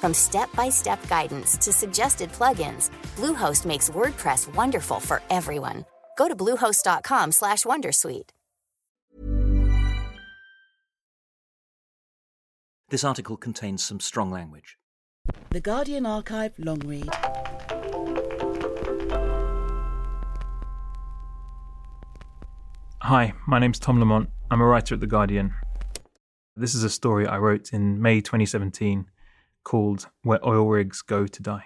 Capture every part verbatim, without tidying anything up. From step-by-step guidance to suggested plugins, Bluehost makes WordPress wonderful for everyone. Go to bluehost.com slash wondersuite. This article contains some strong language. The Guardian Archive Long Read. Hi, my name's Tom Lamont. I'm a writer at The Guardian. This is a story I wrote in May twenty seventeen called Where Oil Rigs Go to Die.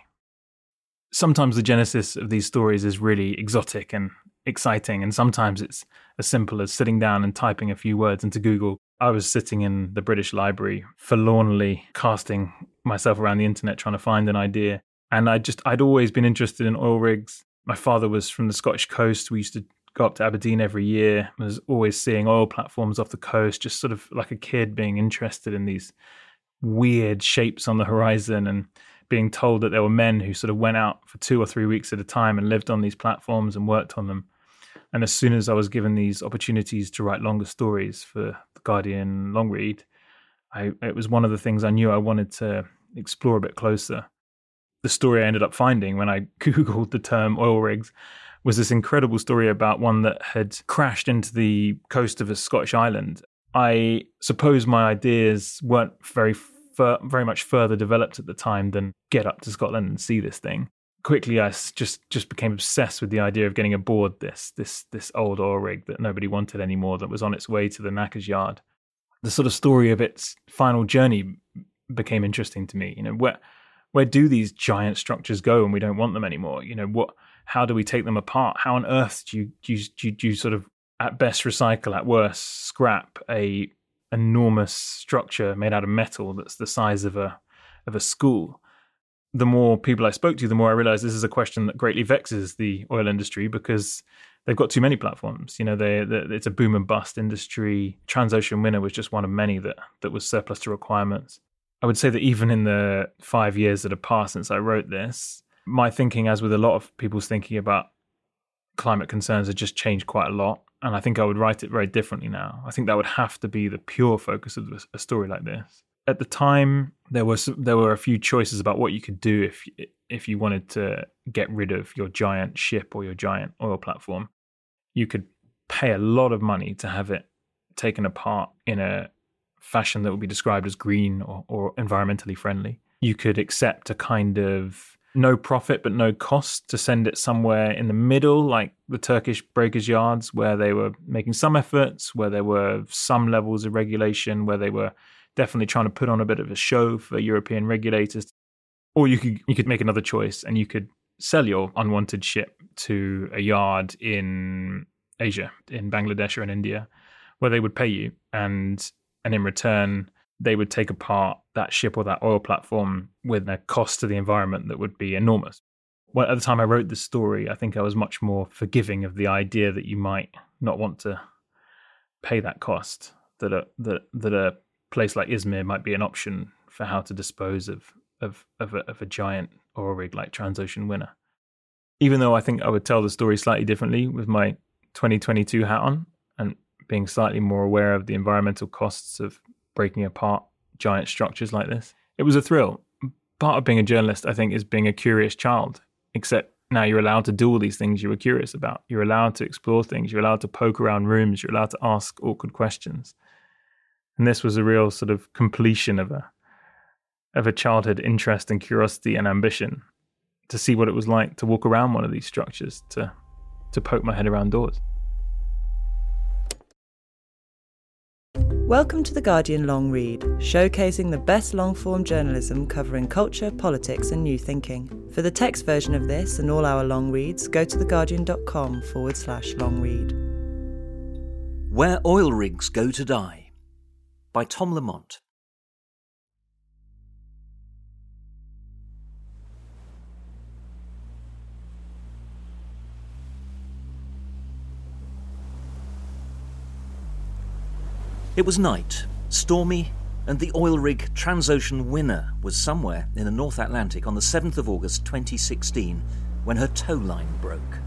Sometimes the genesis of these stories is really exotic and exciting, and sometimes it's as simple as sitting down and typing a few words into Google. I was sitting in the British Library, forlornly casting myself around the internet trying to find an idea, and I just, I'd always been interested in oil rigs. My father was from the Scottish coast. We used to go up to Aberdeen every year. I was always seeing oil platforms off the coast, just sort of like a kid being interested in these weird shapes on the horizon and being told that there were men who sort of went out for two or three weeks at a time and lived on these platforms and worked on them. And as soon as I was given these opportunities to write longer stories for The Guardian Long Read, I, it was one of the things I knew I wanted to explore a bit closer. The story I ended up finding when I Googled the term oil rigs was this incredible story about one that had crashed into the coast of a Scottish island. I suppose my ideas weren't very fur- very much further developed at the time than get up to Scotland and see this thing. Quickly, I just just became obsessed with the idea of getting aboard this this this old oil rig that nobody wanted anymore, that was on its way to the knacker's yard. The sort of story of its final journey became interesting to me. You know, where where do these giant structures go when we don't want them anymore? You know, what? How do we take them apart? How on earth do you do you, do you, do you sort of at best recycle, at worst scrap a enormous structure made out of metal that's the size of a of a school? The more people I spoke to, the more I realized this is a question that greatly vexes the oil industry because they've got too many platforms. You know, they, they it's a boom and bust industry. Transocean Winner was just one of many that that was surplus to requirements. I would say that even in the five years that have passed since I wrote this, my thinking, as with a lot of people's thinking about climate concerns, has just changed quite a lot. And I think I would write it very differently now. I think that would have to be the pure focus of a story like this. At the time, there was there were a few choices about what you could do if if you wanted to get rid of your giant ship or your giant oil platform. You could pay a lot of money to have it taken apart in a fashion that would be described as green or, or environmentally friendly. You could accept a kind of no profit but no cost to send it somewhere in the middle, like the Turkish breakers' yards, where they were making some efforts, where there were some levels of regulation, where they were definitely trying to put on a bit of a show for European regulators. Or you could you could make another choice and you could sell your unwanted ship to a yard in Asia, in Bangladesh or in India, where they would pay you. And and in return, they would take apart that ship or that oil platform with a cost to the environment that would be enormous. Well, at the time I wrote this story, I think I was much more forgiving of the idea that you might not want to pay that cost, that a, that, that a place like İzmir might be an option for how to dispose of of of a, of a giant oil rig like Transocean Winner. Even though I think I would tell the story slightly differently with my twenty twenty-two hat on and being slightly more aware of the environmental costs of breaking apart giant structures like this, it was a thrill. Part of being a journalist, I think, is being a curious child, except now you're allowed to do all these things you were curious about. You're allowed to explore things. You're allowed to poke around rooms. You're allowed to ask awkward questions. And this was a real sort of completion of a of a childhood interest and curiosity and ambition to see what it was like to walk around one of these structures, to to poke my head around doors. Welcome to The Guardian Long Read, showcasing the best long-form journalism covering culture, politics and new thinking. For the text version of this and all our long reads, go to theguardian.com forward slash long read. Where Oil Rigs Go to Die by Tom Lamont. It was night, stormy, and the oil rig Transocean Winner was somewhere in the North Atlantic on the seventh of August twenty sixteen when her tow line broke.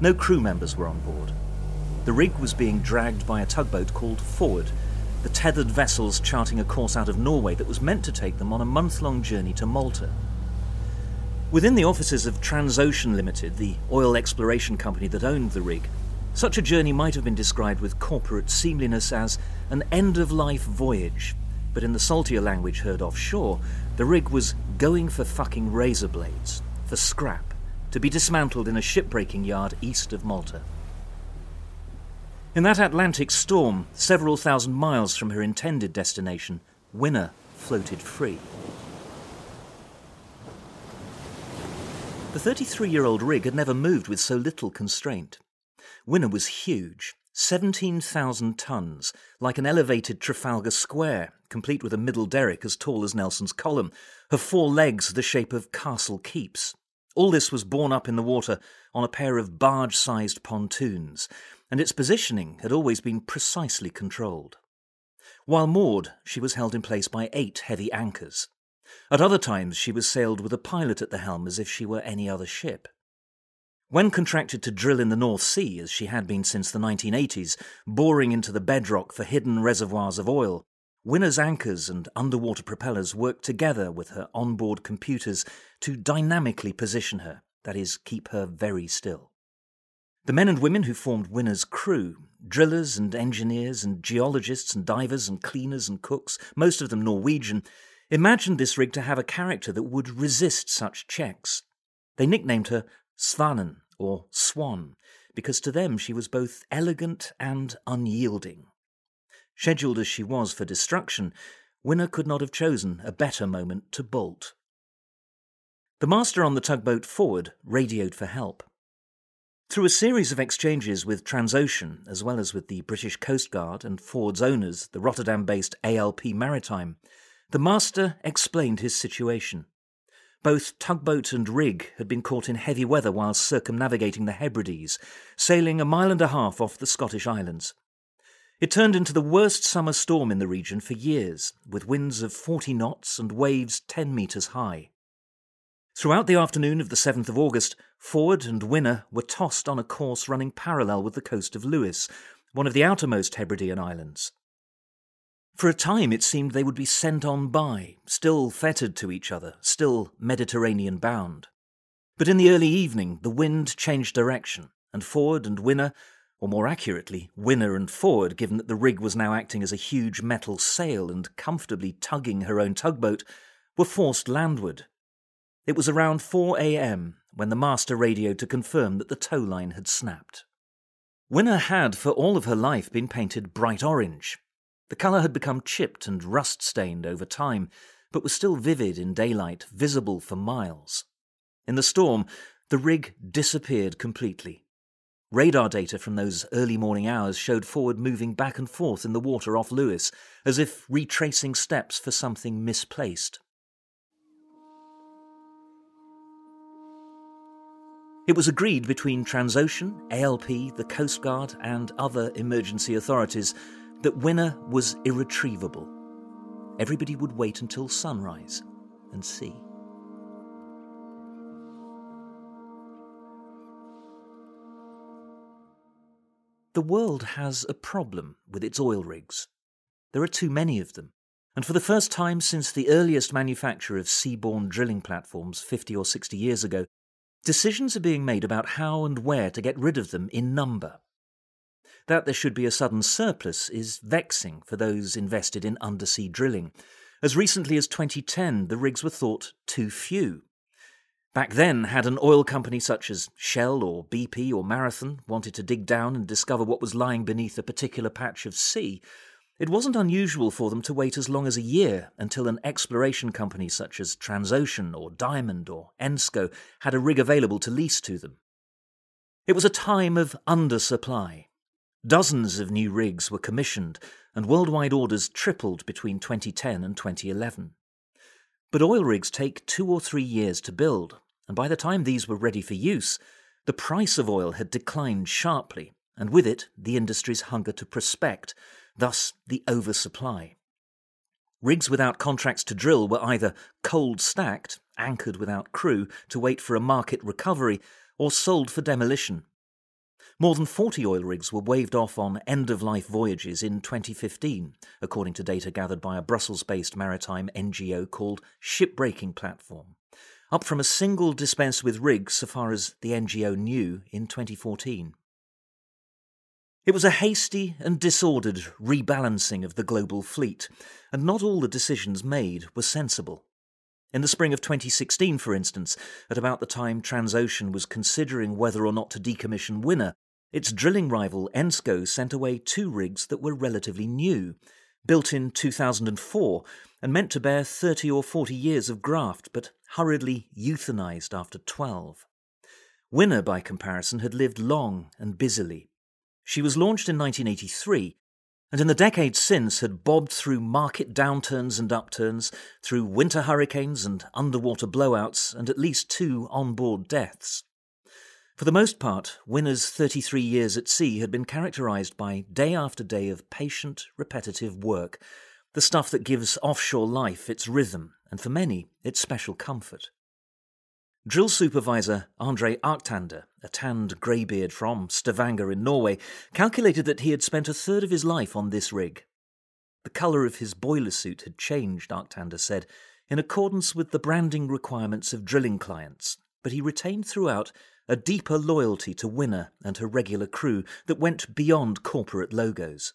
No crew members were on board. The rig was being dragged by a tugboat called Forward, the tethered vessels charting a course out of Norway that was meant to take them on a month-long journey to Malta. Within the offices of Transocean Limited, the oil exploration company that owned the rig, such a journey might have been described with corporate seemliness as an end-of-life voyage, but in the saltier language heard offshore, the rig was going for fucking razor blades, for scrap, to be dismantled in a shipbreaking yard east of Malta. In that Atlantic storm, several thousand miles from her intended destination, Winner floated free. The thirty-three-year-old rig had never moved with so little constraint. Winner was huge, seventeen thousand tonnes, like an elevated Trafalgar Square, complete with a middle derrick as tall as Nelson's Column, her four legs the shape of castle keeps. All this was borne up in the water on a pair of barge-sized pontoons, and its positioning had always been precisely controlled. While moored, she was held in place by eight heavy anchors. At other times, she was sailed with a pilot at the helm as if she were any other ship. When contracted to drill in the North Sea, as she had been since the nineteen eighties, boring into the bedrock for hidden reservoirs of oil, Winner's anchors and underwater propellers worked together with her onboard computers to dynamically position her, that is, keep her very still. The men and women who formed Winner's crew, drillers and engineers and geologists and divers and cleaners and cooks, most of them Norwegian, imagined this rig to have a character that would resist such checks. They nicknamed her Svanen, or Swan, because to them she was both elegant and unyielding. Scheduled as she was for destruction, Winner could not have chosen a better moment to bolt. The master on the tugboat Forward radioed for help. Through a series of exchanges with Transocean, as well as with the British Coast Guard and Forward's owners, the Rotterdam-based A L P Maritime, the master explained his situation. Both tugboat and rig had been caught in heavy weather while circumnavigating the Hebrides, sailing a mile and a half off the Scottish Islands. It turned into the worst summer storm in the region for years, with winds of forty knots and waves ten metres high. Throughout the afternoon of the seventh of August, Forward and Winner were tossed on a course running parallel with the coast of Lewis, one of the outermost Hebridean islands. For a time it seemed they would be sent on by, still fettered to each other, still Mediterranean-bound. But in the early evening the wind changed direction, and Forward and Winner, or more accurately, Winner and Forward, given that the rig was now acting as a huge metal sail and comfortably tugging her own tugboat, were forced landward. It was around four a.m. when the master radioed to confirm that the tow line had snapped. Winner had, for all of her life, been painted bright orange. The colour had become chipped and rust-stained over time, but was still vivid in daylight, visible for miles. In the storm, the rig disappeared completely. Radar data from those early morning hours showed Forward moving back and forth in the water off Lewis, as if retracing steps for something misplaced. It was agreed between Transocean, A L P, the Coast Guard and other emergency authorities that Winner was irretrievable. Everybody would wait until sunrise and see. The world has a problem with its oil rigs. There are too many of them, and for the first time since the earliest manufacture of seaborne drilling platforms fifty or sixty years ago, decisions are being made about how and where to get rid of them in number. That there should be a sudden surplus is vexing for those invested in undersea drilling. As recently as twenty ten, the rigs were thought too few. Back then, had an oil company such as Shell or B P or Marathon wanted to dig down and discover what was lying beneath a particular patch of sea, it wasn't unusual for them to wait as long as a year until an exploration company such as Transocean or Diamond or ENSCO had a rig available to lease to them. It was a time of undersupply. Dozens of new rigs were commissioned, and worldwide orders tripled between twenty ten and twenty eleven. But oil rigs take two or three years to build, and by the time these were ready for use, the price of oil had declined sharply, and with it the industry's hunger to prospect, thus the oversupply. Rigs without contracts to drill were either cold-stacked, anchored without crew, to wait for a market recovery, or sold for demolition. More than forty oil rigs were waved off on end-of-life voyages in twenty fifteen, according to data gathered by a Brussels-based maritime N G O called Shipbreaking Platform, up from a single dispense with rigs so far as the N G O knew in twenty fourteen. It was a hasty and disordered rebalancing of the global fleet, and not all the decisions made were sensible. In the spring of twenty sixteen, for instance, at about the time Transocean was considering whether or not to decommission Winner, its drilling rival ENSCO sent away two rigs that were relatively new, built in two thousand four and meant to bear thirty or forty years of graft, but hurriedly euthanized after twelve. Winner, by comparison, had lived long and busily. She was launched in nineteen eighty-three, and in the decades since had bobbed through market downturns and upturns, through winter hurricanes and underwater blowouts, and at least two on-board deaths. For the most part, Winner's thirty-three years at sea had been characterised by day after day of patient, repetitive work, the stuff that gives offshore life its rhythm, and for many, its special comfort. Drill supervisor Andre Arctander, a tanned greybeard from Stavanger in Norway, calculated that he had spent a third of his life on this rig. The colour of his boiler suit had changed, Arctander said, in accordance with the branding requirements of drilling clients, but he retained throughout a deeper loyalty to Winner and her regular crew that went beyond corporate logos.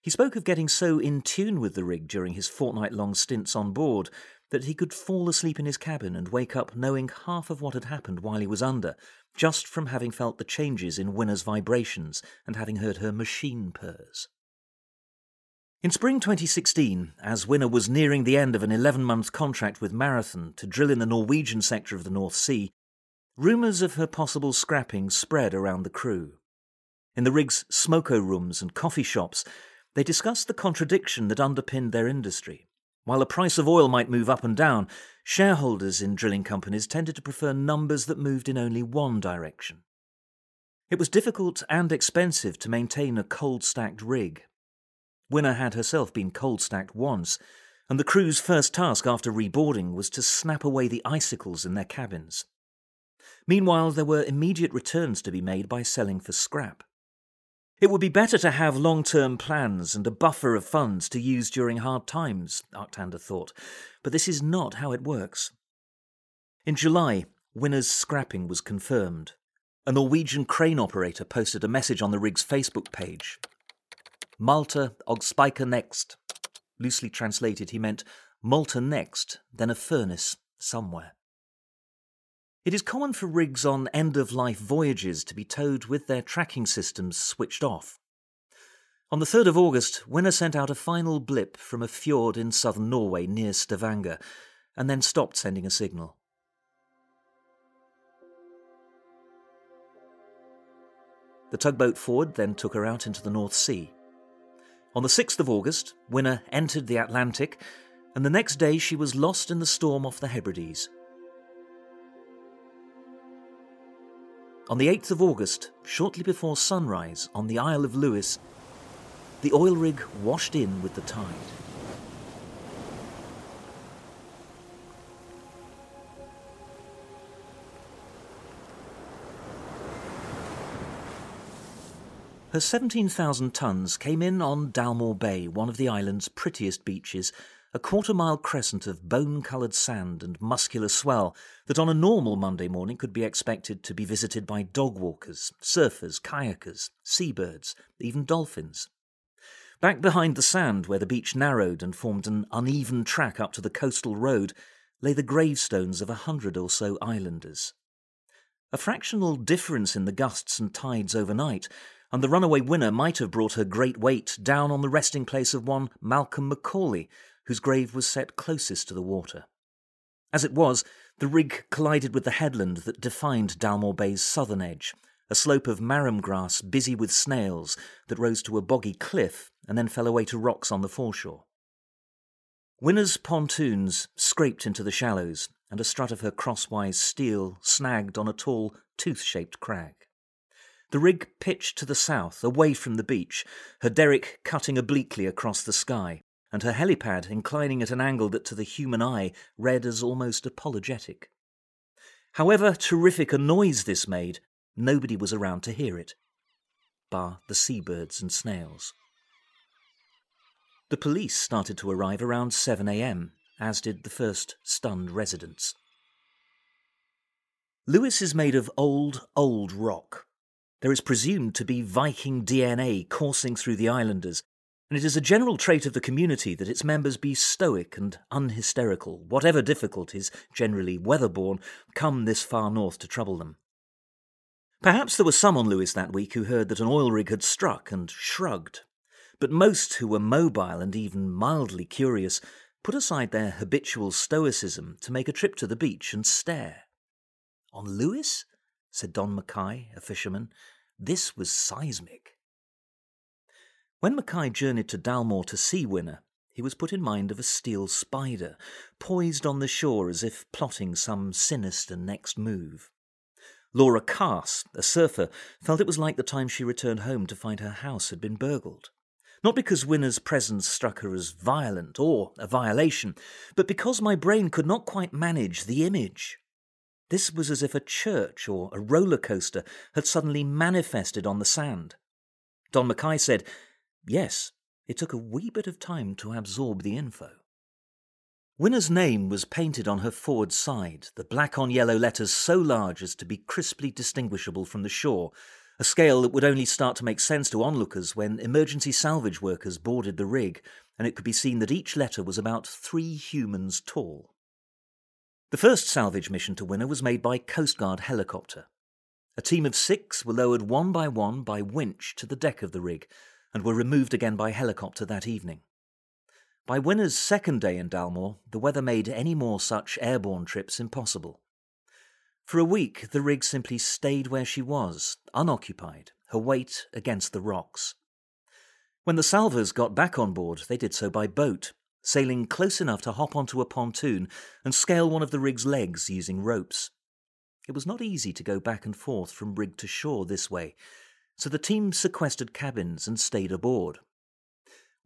He spoke of getting so in tune with the rig during his fortnight-long stints on board that he could fall asleep in his cabin and wake up knowing half of what had happened while he was under, just from having felt the changes in Winner's vibrations and having heard her machine purrs. In spring twenty sixteen, as Winner was nearing the end of an eleven-month contract with Marathon to drill in the Norwegian sector of the North Sea, rumours of her possible scrapping spread around the crew. In the rig's smoko rooms and coffee shops, they discussed the contradiction that underpinned their industry. While the price of oil might move up and down, shareholders in drilling companies tended to prefer numbers that moved in only one direction. It was difficult and expensive to maintain a cold-stacked rig. Winner had herself been cold-stacked once, and the crew's first task after reboarding was to snap away the icicles in their cabins. Meanwhile, there were immediate returns to be made by selling for scrap. It would be better to have long-term plans and a buffer of funds to use during hard times, Arctander thought, but this is not how it works. In July, Winner's scrapping was confirmed. A Norwegian crane operator posted a message on the rig's Facebook page. Malta Ogspiker next. Loosely translated, he meant Malta next, then a furnace somewhere. It is common for rigs on end-of-life voyages to be towed with their tracking systems switched off. On the third of August, Winner sent out a final blip from a fjord in southern Norway near Stavanger, and then stopped sending a signal. The tugboat forward then took her out into the North Sea. On the sixth of August, Winner entered the Atlantic, and the next day she was lost in the storm off the Hebrides. On the eighth of August, shortly before sunrise, on the Isle of Lewis, the oil rig washed in with the tide. Her seventeen thousand tons came in on Dalmore Bay, one of the island's prettiest beaches, a quarter-mile crescent of bone-coloured sand and muscular swell that on a normal Monday morning could be expected to be visited by dog walkers, surfers, kayakers, seabirds, even dolphins. Back behind the sand, where the beach narrowed and formed an uneven track up to the coastal road, lay the gravestones of a hundred or so islanders. A fractional difference in the gusts and tides overnight, and the runaway winner might have brought her great weight down on the resting place of one Malcolm Macaulay, whose grave was set closest to the water. As it was, the rig collided with the headland that defined Dalmore Bay's southern edge, a slope of marram grass busy with snails that rose to a boggy cliff and then fell away to rocks on the foreshore. Winner's pontoons scraped into the shallows, and a strut of her crosswise steel snagged on a tall, tooth-shaped crag. The rig pitched to the south, away from the beach, her derrick cutting obliquely across the sky, and her helipad inclining at an angle that to the human eye read as almost apologetic. However terrific a noise this made, nobody was around to hear it, bar the seabirds and snails. The police started to arrive around seven a.m., as did the first stunned residents. Lewis is made of old, old rock. There is presumed to be Viking D N A coursing through the islanders, and it is a general trait of the community that its members be stoic and unhysterical, whatever difficulties, generally weatherborne, come this far north to trouble them. Perhaps there were some on Lewis that week who heard that an oil rig had struck and shrugged, but most who were mobile and even mildly curious put aside their habitual stoicism to make a trip to the beach and stare. "On Lewis?" said Don Mackay, a fisherman. "This was seismic." When Mackay journeyed to Dalmore to see Winner, he was put in mind of a steel spider, poised on the shore as if plotting some sinister next move. Laura Cass, a surfer, felt it was like the time she returned home to find her house had been burgled. Not because Winner's presence struck her as violent or a violation, but because my brain could not quite manage the image. This was as if a church or a roller coaster had suddenly manifested on the sand. Don Mackay said, "Yes, it took a wee bit of time to absorb the info." Winner's name was painted on her forward side, the black-on-yellow letters so large as to be crisply distinguishable from the shore, a scale that would only start to make sense to onlookers when emergency salvage workers boarded the rig, and it could be seen that each letter was about three humans tall. The first salvage mission to Winner was made by Coast Guard helicopter. A team of six were lowered one by one by winch to the deck of the rig, and were removed again by helicopter that evening. By Winner's second day in Dalmore, the weather made any more such airborne trips impossible. For a week, the rig simply stayed where she was, unoccupied, her weight against the rocks. When the salvors got back on board, they did so by boat, sailing close enough to hop onto a pontoon and scale one of the rig's legs using ropes. It was not easy to go back and forth from rig to shore this way, so the team sequestered cabins and stayed aboard.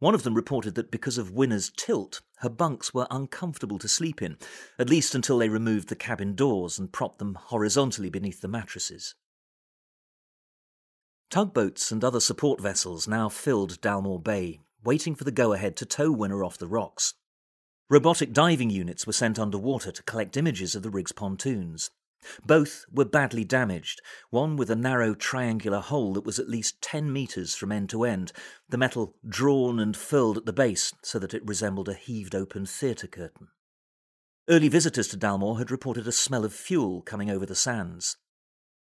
One of them reported that because of Winner's tilt, her bunks were uncomfortable to sleep in, at least until they removed the cabin doors and propped them horizontally beneath the mattresses. Tugboats and other support vessels now filled Dalmore Bay, waiting for the go-ahead to tow Winner off the rocks. Robotic diving units were sent underwater to collect images of the rig's pontoons. Both were badly damaged, one with a narrow triangular hole that was at least ten metres from end to end, the metal drawn and furled at the base so that it resembled a heaved-open theatre curtain. Early visitors to Dalmore had reported a smell of fuel coming over the sands.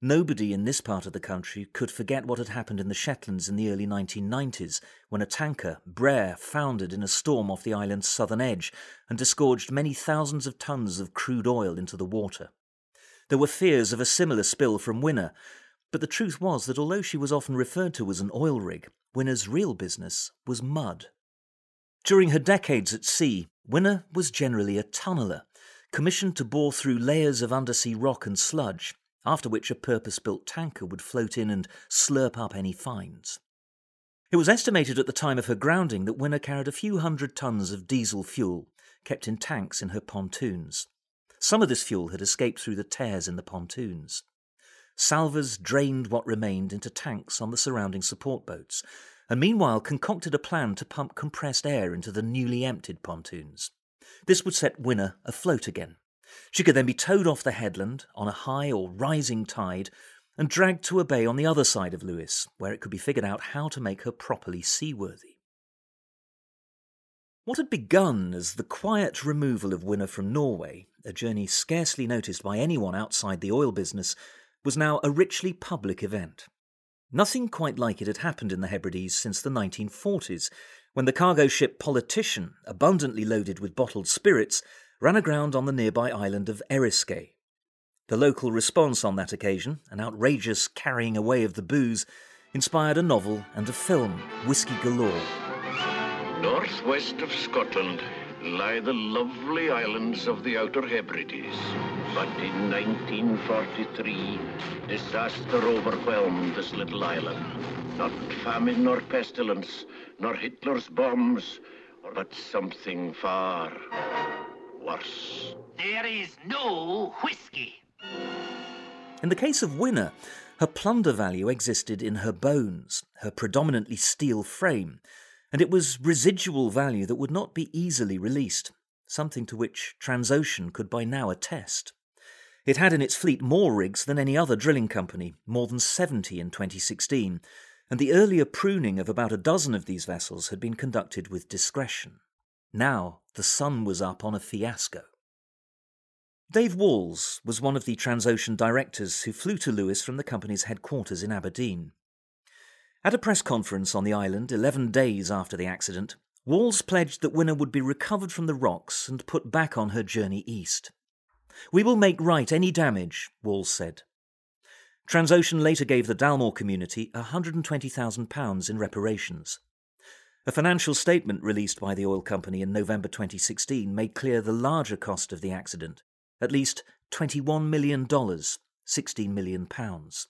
Nobody in this part of the country could forget what had happened in the Shetlands in the early nineteen nineties, when a tanker, Braer, foundered in a storm off the island's southern edge and disgorged many thousands of tons of crude oil into the water. There were fears of a similar spill from Winner, but the truth was that although she was often referred to as an oil rig, Winner's real business was mud. During her decades at sea, Winner was generally a tunneler, commissioned to bore through layers of undersea rock and sludge, after which a purpose-built tanker would float in and slurp up any finds. It was estimated at the time of her grounding that Winner carried a few hundred tons of diesel fuel, kept in tanks in her pontoons. Some of this fuel had escaped through the tears in the pontoons. Salvors drained what remained into tanks on the surrounding support boats, and meanwhile concocted a plan to pump compressed air into the newly emptied pontoons. This would set Winner afloat again. She could then be towed off the headland on a high or rising tide and dragged to a bay on the other side of Lewis, where it could be figured out how to make her properly seaworthy. What had begun as the quiet removal of Winner from Norway, a journey scarcely noticed by anyone outside the oil business, was now a richly public event. Nothing quite like it had happened in the Hebrides since the nineteen forties, when the cargo ship Politician, abundantly loaded with bottled spirits, ran aground on the nearby island of Eriskay. The local response on that occasion, an outrageous carrying away of the booze, inspired a novel and a film, Whisky Galore. Northwest of Scotland lie the lovely islands of the Outer Hebrides. But in nineteen forty-three, disaster overwhelmed this little island. Not famine nor pestilence, nor Hitler's bombs, but something far worse. There is no whiskey. In the case of Winner, her plunder value existed in her bones, her predominantly steel frame, and it was residual value that would not be easily released, something to which Transocean could by now attest. It had in its fleet more rigs than any other drilling company, more than seventy in twenty sixteen, and the earlier pruning of about a dozen of these vessels had been conducted with discretion. Now the sun was up on a fiasco. Dave Walls was one of the Transocean directors who flew to Lewis from the company's headquarters in Aberdeen. At a press conference on the island eleven days after the accident, Walls pledged that Winner would be recovered from the rocks and put back on her journey east. "We will make right any damage," Walls said. Transocean later gave the Dalmore community one hundred twenty thousand pounds in reparations. A financial statement released by the oil company in November twenty sixteen made clear the larger cost of the accident, at least twenty-one million dollars, sixteen million pounds.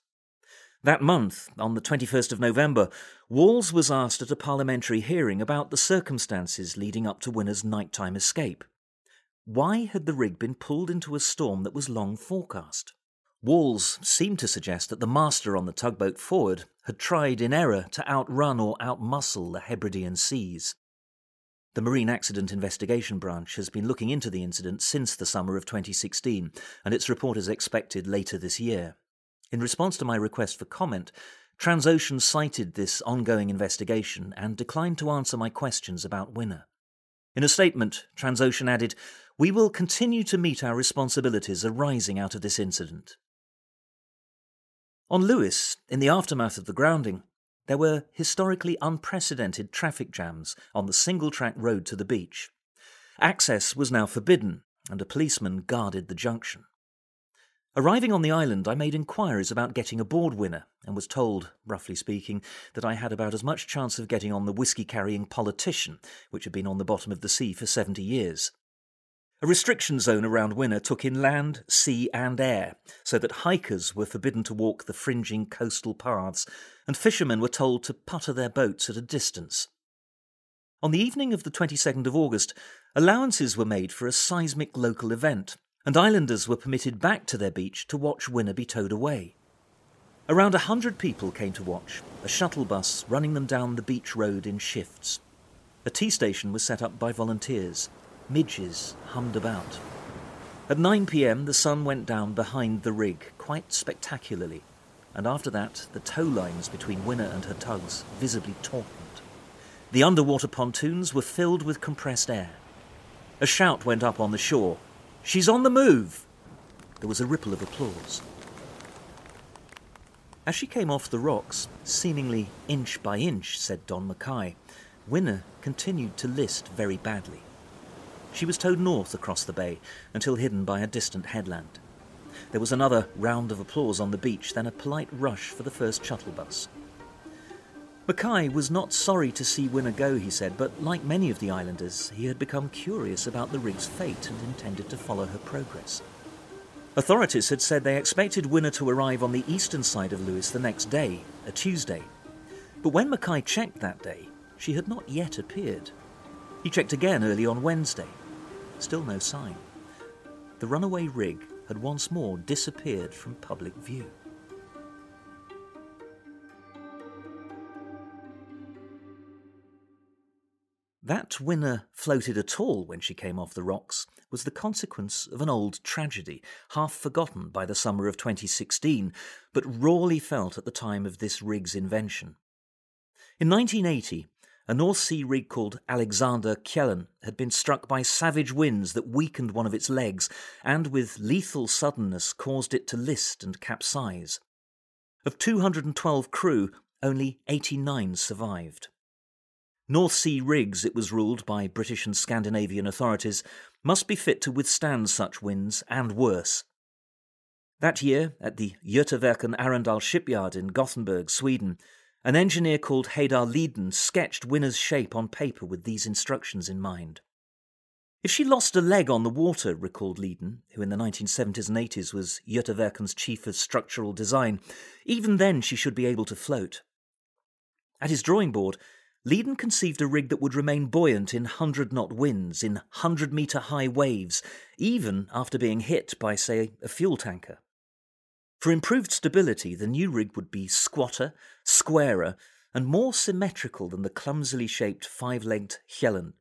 That month, on the twenty-first of November, Walls was asked at a parliamentary hearing about the circumstances leading up to Winner's nighttime escape. Why had the rig been pulled into a storm that was long forecast? Walls seemed to suggest that the master on the tugboat forward had tried in error to outrun or outmuscle the Hebridean seas. The Marine Accident Investigation Branch has been looking into the incident since the summer of twenty sixteen, and its report is expected later this year. In response to my request for comment, Transocean cited this ongoing investigation and declined to answer my questions about Winner. In a statement, Transocean added, "We will continue to meet our responsibilities arising out of this incident." On Lewis, in the aftermath of the grounding, there were historically unprecedented traffic jams on the single-track road to the beach. Access was now forbidden, and a policeman guarded the junction. Arriving on the island, I made inquiries about getting aboard Winner and was told, roughly speaking, that I had about as much chance of getting on the whiskey-carrying Politician, which had been on the bottom of the sea for seventy years. A restriction zone around Winner took in land, sea and air, so that hikers were forbidden to walk the fringing coastal paths, and fishermen were told to putter their boats at a distance. On the evening of the twenty-second of August, allowances were made for a seismic local event, and islanders were permitted back to their beach to watch Winner be towed away. Around a hundred people came to watch, a shuttle bus running them down the beach road in shifts. A tea station was set up by volunteers. Midges hummed about. At nine p.m. the sun went down behind the rig, quite spectacularly, and after that the tow lines between Winner and her tugs visibly tautened. The underwater pontoons were filled with compressed air. A shout went up on the shore. "She's on the move!" There was a ripple of applause. As she came off the rocks, seemingly inch by inch, said Don Mackay, Winner continued to list very badly. She was towed north across the bay until hidden by a distant headland. There was another round of applause on the beach, then a polite rush for the first shuttle bus. Mackay was not sorry to see Winner go, he said, but like many of the islanders, he had become curious about the rig's fate and intended to follow her progress. Authorities had said they expected Winner to arrive on the eastern side of Lewis the next day, a Tuesday. But when Mackay checked that day, she had not yet appeared. He checked again early on Wednesday. Still no sign. The runaway rig had once more disappeared from public view. That Winner floated at all when she came off the rocks was the consequence of an old tragedy, half forgotten by the summer of twenty sixteen, but rawly felt at the time of this rig's invention. In nineteen eighty, A North Sea rig called Alexander Kielland had been struck by savage winds that weakened one of its legs and with lethal suddenness caused it to list and capsize. Of two hundred twelve crew, only eighty-nine survived. North Sea rigs, it was ruled by British and Scandinavian authorities, must be fit to withstand such winds and worse. That year, at the Götaverken Arendal shipyard in Gothenburg, Sweden, an engineer called Haydar Lidén sketched Winner's shape on paper with these instructions in mind. If she lost a leg on the water, recalled Lidén, who in the nineteen seventies and eighties was Götaverken's chief of structural design, even then she should be able to float. At his drawing board, Lidén conceived a rig that would remain buoyant in hundred-knot winds, in hundred-metre-high waves, even after being hit by, say, a fuel tanker. For improved stability, the new rig would be squatter, squarer, and more symmetrical than the clumsily shaped five-legged Kielland.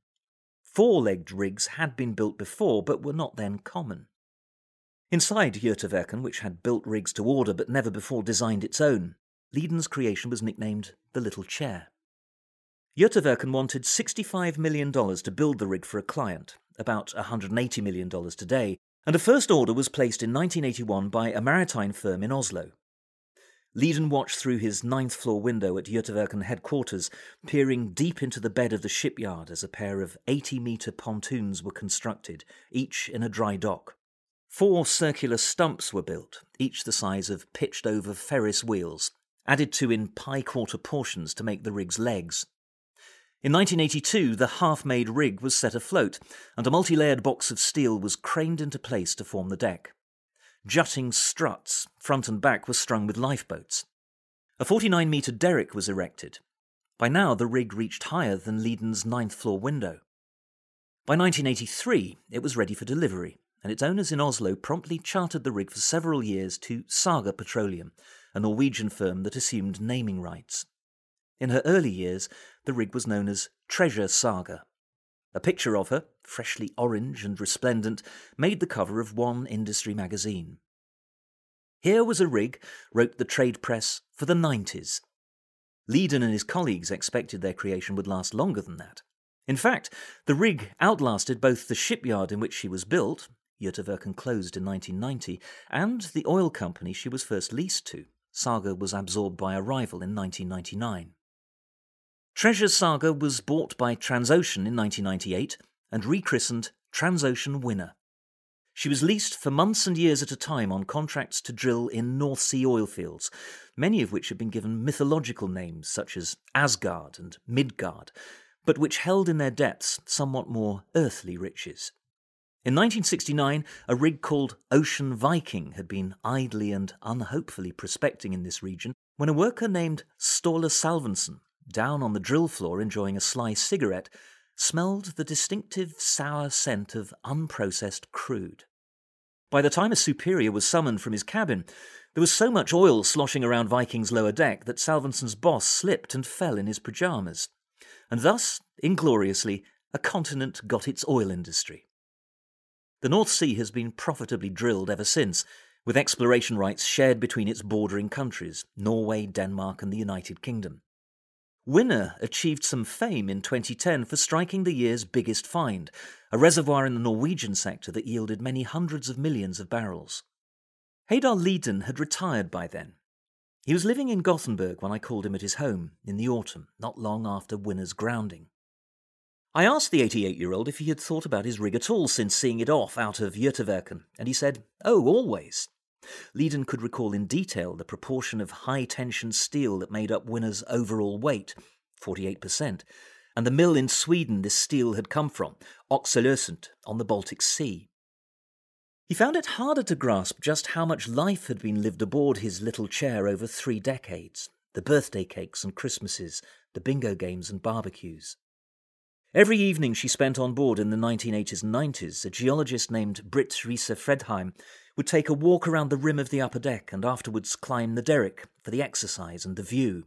Four-legged rigs had been built before, but were not then common. Inside Götaverken, which had built rigs to order but never before designed its own, Liden's creation was nicknamed the Little Chair. Götaverken wanted sixty-five million dollars to build the rig for a client, about one hundred eighty million dollars today, and a first order was placed in nineteen eighty-one by a maritime firm in Oslo. Lidén watched through his ninth-floor window at Götaverken headquarters, peering deep into the bed of the shipyard as a pair of eighty-metre pontoons were constructed, each in a dry dock. Four circular stumps were built, each the size of pitched-over Ferris wheels, added to in pie-quarter portions to make the rig's legs. In nineteen eighty-two, the half-made rig was set afloat, and a multi-layered box of steel was craned into place to form the deck. Jutting struts, front and back, were strung with lifeboats. A forty-nine-metre derrick was erected. By now, the rig reached higher than Liden's ninth-floor window. By nineteen eighty-three, it was ready for delivery, and its owners in Oslo promptly chartered the rig for several years to Saga Petroleum, a Norwegian firm that assumed naming rights. In her early years, the rig was known as Treasure Saga. A picture of her, freshly orange and resplendent, made the cover of one industry magazine. Here was a rig, wrote the trade press, for the nineties. Lidén and his colleagues expected their creation would last longer than that. In fact, the rig outlasted both the shipyard in which she was built, Götaverken closed in nineteen ninety, and the oil company she was first leased to. Saga was absorbed by a rival in nineteen ninety-nine. Treasure Saga was bought by Transocean in nineteen ninety-eight and rechristened Transocean Winner. She was leased for months and years at a time on contracts to drill in North Sea oil fields, many of which had been given mythological names such as Asgard and Midgard, but which held in their depths somewhat more earthly riches. In nineteen sixty-nine, a rig called Ocean Viking had been idly and unhopefully prospecting in this region when a worker named Ståle Salvesen, down on the drill floor enjoying a sly cigarette, smelled the distinctive sour scent of unprocessed crude. By the time a superior was summoned from his cabin, there was so much oil sloshing around Viking's lower deck that Salvesen's boss slipped and fell in his pyjamas. And thus, ingloriously, a continent got its oil industry. The North Sea has been profitably drilled ever since, with exploration rights shared between its bordering countries, Norway, Denmark and the United Kingdom. Winner achieved some fame in twenty ten for striking the year's biggest find, a reservoir in the Norwegian sector that yielded many hundreds of millions of barrels. Haydar Lidén had retired by then. He was living in Gothenburg when I called him at his home in the autumn, not long after Winner's grounding. I asked the eighty-eight-year-old if he had thought about his rig at all since seeing it off out of Götaverken, and he said, "Oh, always." Lidén could recall in detail the proportion of high-tension steel that made up Winner's overall weight, forty-eight percent, and the mill in Sweden this steel had come from, Oxelösund, on the Baltic Sea. He found it harder to grasp just how much life had been lived aboard his little chair over three decades, the birthday cakes and Christmases, the bingo games and barbecues. Every evening she spent on board in the nineteen eighties and nineties, a geologist named Brit Riese Fredheim would take a walk around the rim of the upper deck and afterwards climb the derrick for the exercise and the view.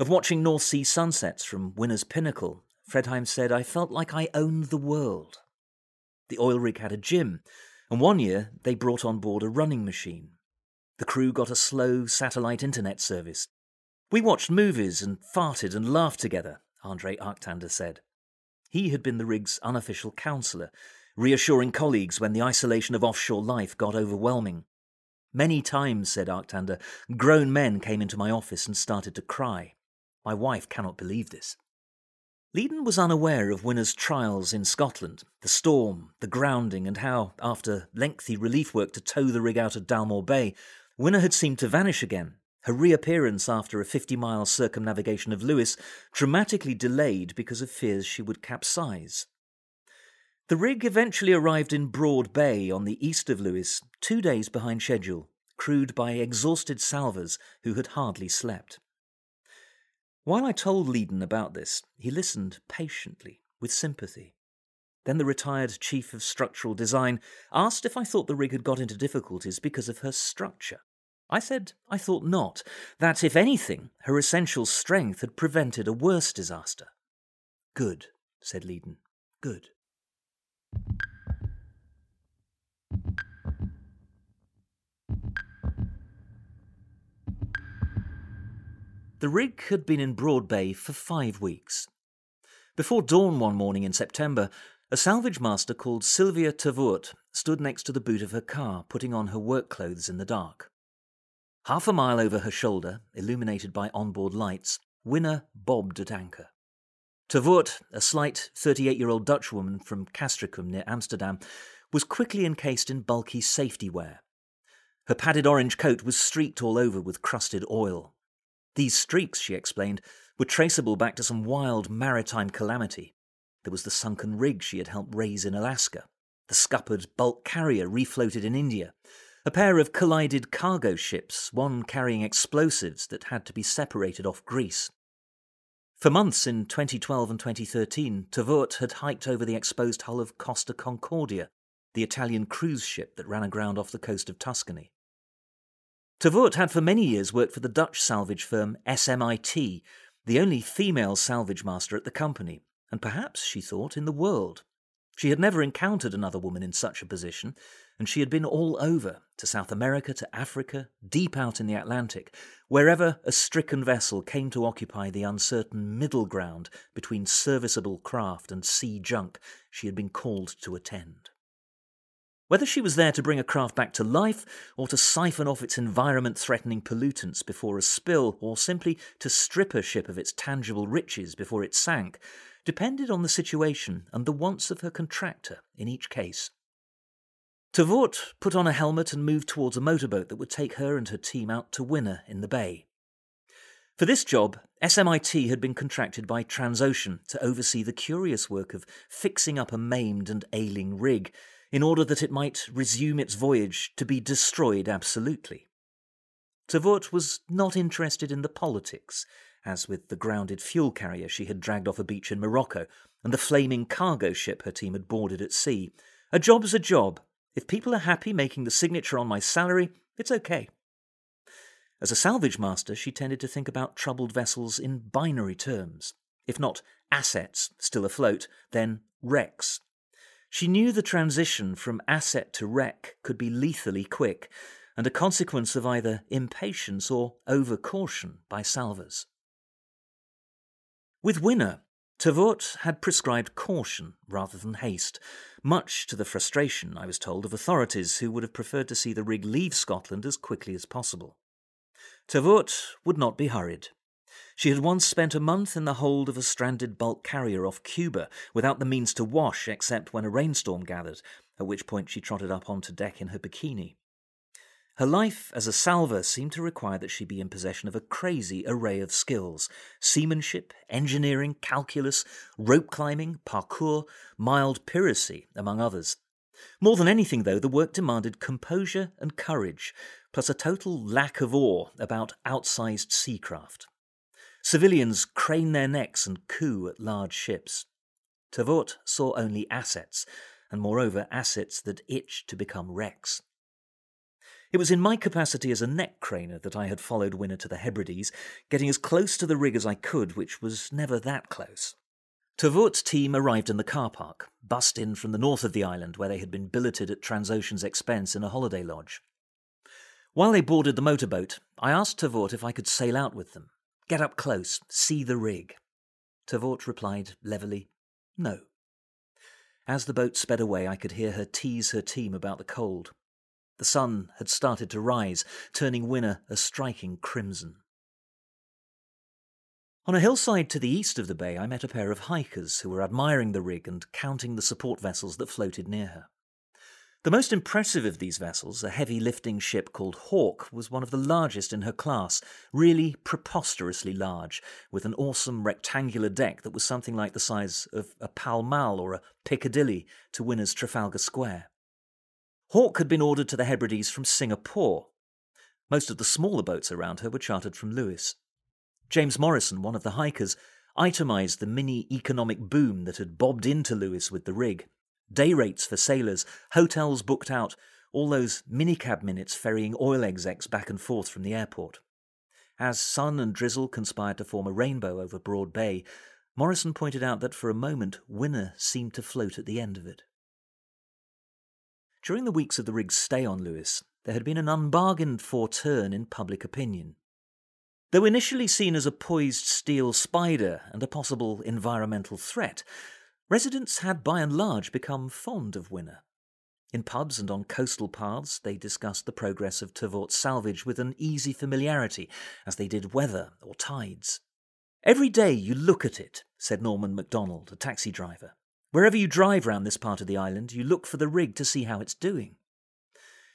Of watching North Sea sunsets from Winner's pinnacle, Fredheim said, "I felt like I owned the world." The oil rig had a gym, and one year they brought on board a running machine. The crew got a slow satellite internet service. We watched movies and farted and laughed together. Andre Arctander said. He had been the rig's unofficial counsellor, reassuring colleagues when the isolation of offshore life got overwhelming. Many times, said Arctander, grown men came into my office and started to cry. My wife cannot believe this. Lidén was unaware of Winner's trials in Scotland, the storm, the grounding, and how, after lengthy relief work to tow the rig out of Dalmore Bay, Winner had seemed to vanish again, her reappearance after a fifty-mile circumnavigation of Lewis dramatically delayed because of fears she would capsize. The rig eventually arrived in Broad Bay on the east of Lewis, two days behind schedule, crewed by exhausted salvors who had hardly slept. While I told Lidén about this, he listened patiently, with sympathy. Then the retired chief of structural design asked if I thought the rig had got into difficulties because of her structure. I said I thought not, that if anything, her essential strength had prevented a worse disaster. Good, said Lidén, good. The rig had been in Broad Bay for five weeks. Before dawn one morning in September, a salvage master called Sylvia Tervoort stood next to the boot of her car, putting on her work clothes in the dark. Half a mile over her shoulder, illuminated by onboard lights, Winner bobbed at anchor. Tervoort, a slight thirty-eight-year-old Dutchwoman from Castricum near Amsterdam, was quickly encased in bulky safety wear. Her padded orange coat was streaked all over with crusted oil. These streaks, she explained, were traceable back to some wild maritime calamity. There was the sunken rig she had helped raise in Alaska, the scuppered bulk carrier refloated in India, a pair of collided cargo ships, one carrying explosives that had to be separated off Greece. For months in twenty twelve and twenty thirteen, Tervoort had hiked over the exposed hull of Costa Concordia, the Italian cruise ship that ran aground off the coast of Tuscany. Tervoort had for many years worked for the Dutch salvage firm S M I T, the only female salvage master at the company, and perhaps, she thought, in the world. She had never encountered another woman in such a position, and she had been all over, to South America, to Africa, deep out in the Atlantic, wherever a stricken vessel came to occupy the uncertain middle ground between serviceable craft and sea junk she had been called to attend. Whether she was there to bring a craft back to life or to siphon off its environment-threatening pollutants before a spill or simply to strip a ship of its tangible riches before it sank depended on the situation and the wants of her contractor in each case. Tervoort put on a helmet and moved towards a motorboat that would take her and her team out to Winner in the bay. For this job, S M I T had been contracted by Transocean to oversee the curious work of fixing up a maimed and ailing rig, in order that it might resume its voyage to be destroyed absolutely. Tervoort was not interested in the politics, as with the grounded fuel carrier she had dragged off a beach in Morocco and the flaming cargo ship her team had boarded at sea. A job's a job. If people are happy making the signature on my salary, it's okay. As a salvage master, she tended to think about troubled vessels in binary terms. If not assets still afloat, then wrecks. She knew the transition from asset to wreck could be lethally quick, and a consequence of either impatience or overcaution by salvors. With Winner, Tervoort had prescribed caution rather than haste, much to the frustration, I was told, of authorities who would have preferred to see the rig leave Scotland as quickly as possible. Tervoort would not be hurried. She had once spent a month in the hold of a stranded bulk carrier off Cuba, without the means to wash except when a rainstorm gathered, at which point she trotted up onto deck in her bikini. Her life as a salver seemed to require that she be in possession of a crazy array of skills: seamanship, engineering, calculus, rope climbing, parkour, mild piracy, among others. More than anything, though, the work demanded composure and courage, plus a total lack of awe about outsized seacraft. Civilians crane their necks and coo at large ships. Tervoort saw only assets, and moreover assets that itch to become wrecks. It was in my capacity as a neck craner that I had followed Winner to the Hebrides, getting as close to the rig as I could, which was never that close. Tervoort's team arrived in the car park, bussed in from the north of the island where they had been billeted at Transocean's expense in a holiday lodge. While they boarded the motorboat, I asked Tervoort if I could sail out with them. Get up close, see the rig. Tervoort replied levelly, "No." As the boat sped away, I could hear her tease her team about the cold. The sun had started to rise, turning Winner a striking crimson. On a hillside to the east of the bay, I met a pair of hikers who were admiring the rig and counting the support vessels that floated near her. The most impressive of these vessels, a heavy-lifting ship called Hawk, was one of the largest in her class, really preposterously large, with an awesome rectangular deck that was something like the size of a Pall Mall or a Piccadilly to Winner's Trafalgar Square. Hawk had been ordered to the Hebrides from Singapore. Most of the smaller boats around her were chartered from Lewis. James Morrison, one of the hikers, itemised the mini-economic boom that had bobbed into Lewis with the rig. Day rates for sailors, hotels booked out, all those minicab minutes ferrying oil execs back and forth from the airport. As sun and drizzle conspired to form a rainbow over Broad Bay, Morrison pointed out that for a moment Winner seemed to float at the end of it. During the weeks of the rig's stay on Lewis, there had been an unbargained for turn in public opinion. Though initially seen as a poised steel spider and a possible environmental threat, residents had by and large become fond of Winner. In pubs and on coastal paths, they discussed the progress of Tervoort's salvage with an easy familiarity, as they did weather or tides. "Every day you look at it," said Norman MacDonald, a taxi driver. "Wherever you drive round this part of the island, you look for the rig to see how it's doing."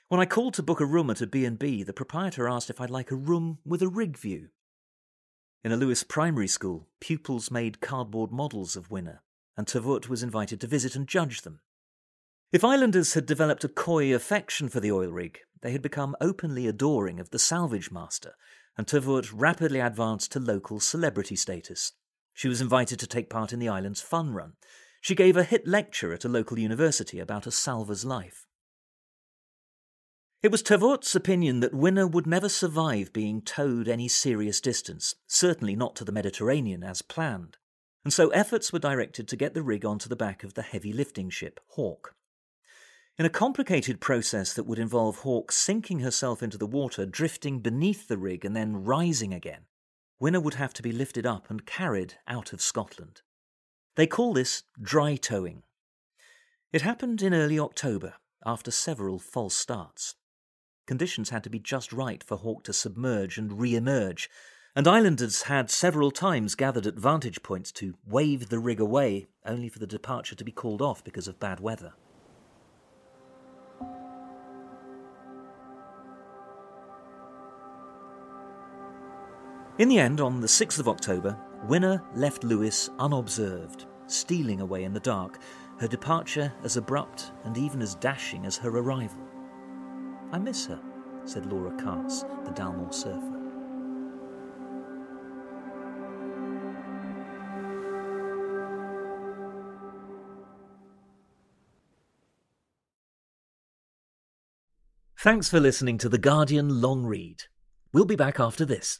When I called to book a room at a B and B, the proprietor asked if I'd like a room with a rig view. In a Lewis primary school, pupils made cardboard models of Winner, and Tervoort was invited to visit and judge them. If islanders had developed a coy affection for the oil rig, they had become openly adoring of the salvage master, and Tervoort rapidly advanced to local celebrity status. She was invited to take part in the island's fun run. She gave a hit lecture at a local university about a salver's life. It was Tervoort's opinion that Winner would never survive being towed any serious distance, certainly not to the Mediterranean as planned. And so efforts were directed to get the rig onto the back of the heavy-lifting ship, Hawk. In a complicated process that would involve Hawk sinking herself into the water, drifting beneath the rig and then rising again, Winner would have to be lifted up and carried out of Scotland. They call this dry towing. It happened in early October, after several false starts. Conditions had to be just right for Hawk to submerge and re-emerge, and islanders had several times gathered at vantage points to wave the rig away, only for the departure to be called off because of bad weather. In the end, on the sixth of October, Winner left Lewis unobserved, stealing away in the dark, her departure as abrupt and even as dashing as her arrival. "I miss her," said Laura Katz, the Dalmore surfer. Thanks for listening to The Guardian Long Read. We'll be back after this.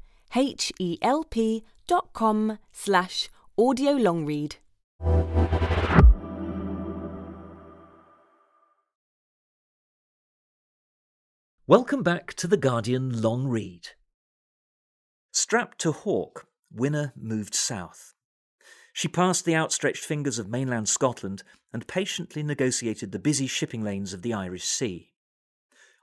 H E L P dot com slash audiolongread. Welcome back to The Guardian Long Read. Strapped to Hawk, Winner moved south. She passed the outstretched fingers of mainland Scotland and patiently negotiated the busy shipping lanes of the Irish Sea.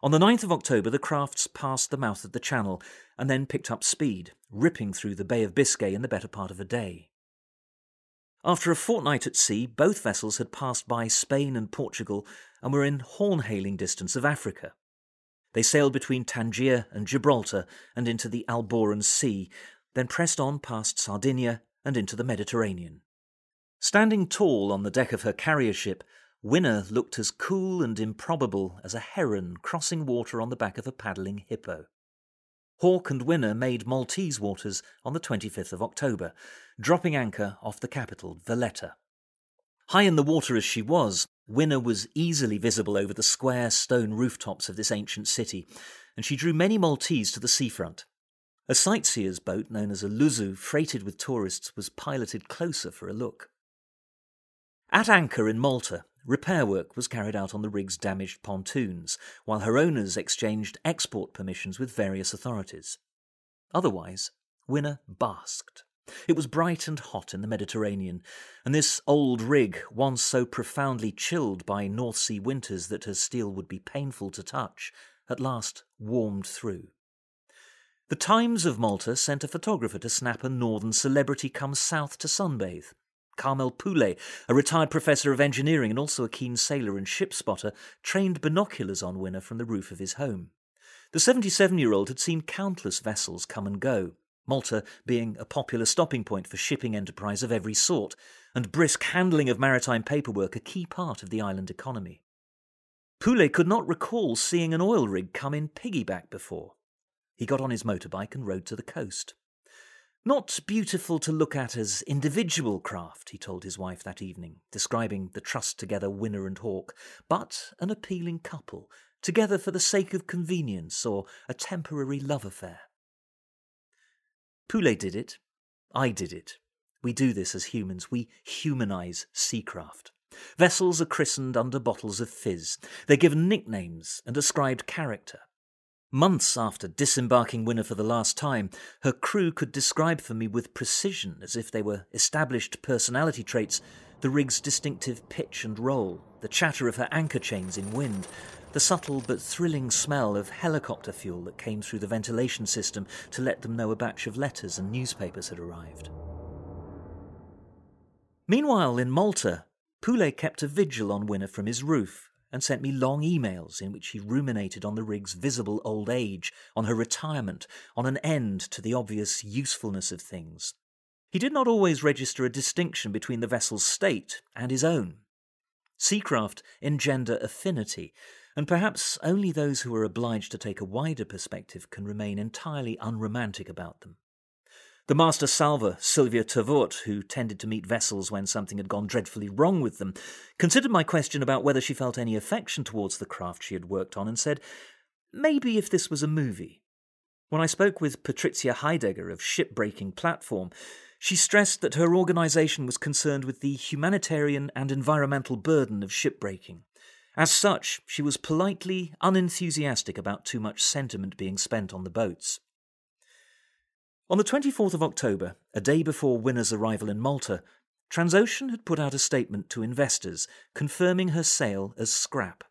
On the ninth of October, the crafts passed the mouth of the Channel and then picked up speed, ripping through the Bay of Biscay in the better part of a day. After a fortnight at sea, both vessels had passed by Spain and Portugal and were in horn-hailing distance of Africa. They sailed between Tangier and Gibraltar and into the Alboran Sea, then pressed on past Sardinia and into the Mediterranean. Standing tall on the deck of her carrier ship, Winner looked as cool and improbable as a heron crossing water on the back of a paddling hippo. Hawk and Winner made Maltese waters on the twenty-fifth of October, dropping anchor off the capital, Valletta. High in the water as she was, Winner was easily visible over the square stone rooftops of this ancient city, and she drew many Maltese to the seafront. A sightseer's boat known as a luzu, freighted with tourists, was piloted closer for a look. At anchor in Malta, repair work was carried out on the rig's damaged pontoons, while her owners exchanged export permissions with various authorities. Otherwise, Winner basked. It was bright and hot in the Mediterranean, and this old rig, once so profoundly chilled by North Sea winters that her steel would be painful to touch, at last warmed through. The Times of Malta sent a photographer to snap a northern celebrity come south to sunbathe. Carmel Poulet, a retired professor of engineering and also a keen sailor and ship spotter, trained binoculars on Winner from the roof of his home. The seventy-seven-year-old had seen countless vessels come and go, Malta being a popular stopping point for shipping enterprise of every sort, and brisk handling of maritime paperwork a key part of the island economy. Poulet could not recall seeing an oil rig come in piggyback before. He got on his motorbike and rode to the coast. Not beautiful to look at as individual craft, he told his wife that evening, describing the trussed-together Winner and Hawk, but an appealing couple, together for the sake of convenience or a temporary love affair. Poulet did it. I did it. We do this as humans. We humanise seacraft. Vessels are christened under bottles of fizz. They're given nicknames and ascribed character. Months after disembarking Winner for the last time, her crew could describe for me with precision, as if they were established personality traits, the rig's distinctive pitch and roll, the chatter of her anchor chains in wind, the subtle but thrilling smell of helicopter fuel that came through the ventilation system to let them know a batch of letters and newspapers had arrived. Meanwhile, in Malta, Poulet kept a vigil on Winner from his roof and sent me long emails in which he ruminated on the rig's visible old age, on her retirement, on an end to the obvious usefulness of things. He did not always register a distinction between the vessel's state and his own. Seacraft engender affinity, and perhaps only those who are obliged to take a wider perspective can remain entirely unromantic about them. The master salver, Sylvia Tervoort, who tended to meet vessels when something had gone dreadfully wrong with them, considered my question about whether she felt any affection towards the craft she had worked on and said, "Maybe if this was a movie." When I spoke with Patrizia Heidegger of Shipbreaking Platform, she stressed that her organisation was concerned with the humanitarian and environmental burden of shipbreaking. As such, she was politely unenthusiastic about too much sentiment being spent on the boats. On the twenty-fourth of October, a day before Winner's arrival in Malta, Transocean had put out a statement to investors, confirming her sale as scrap.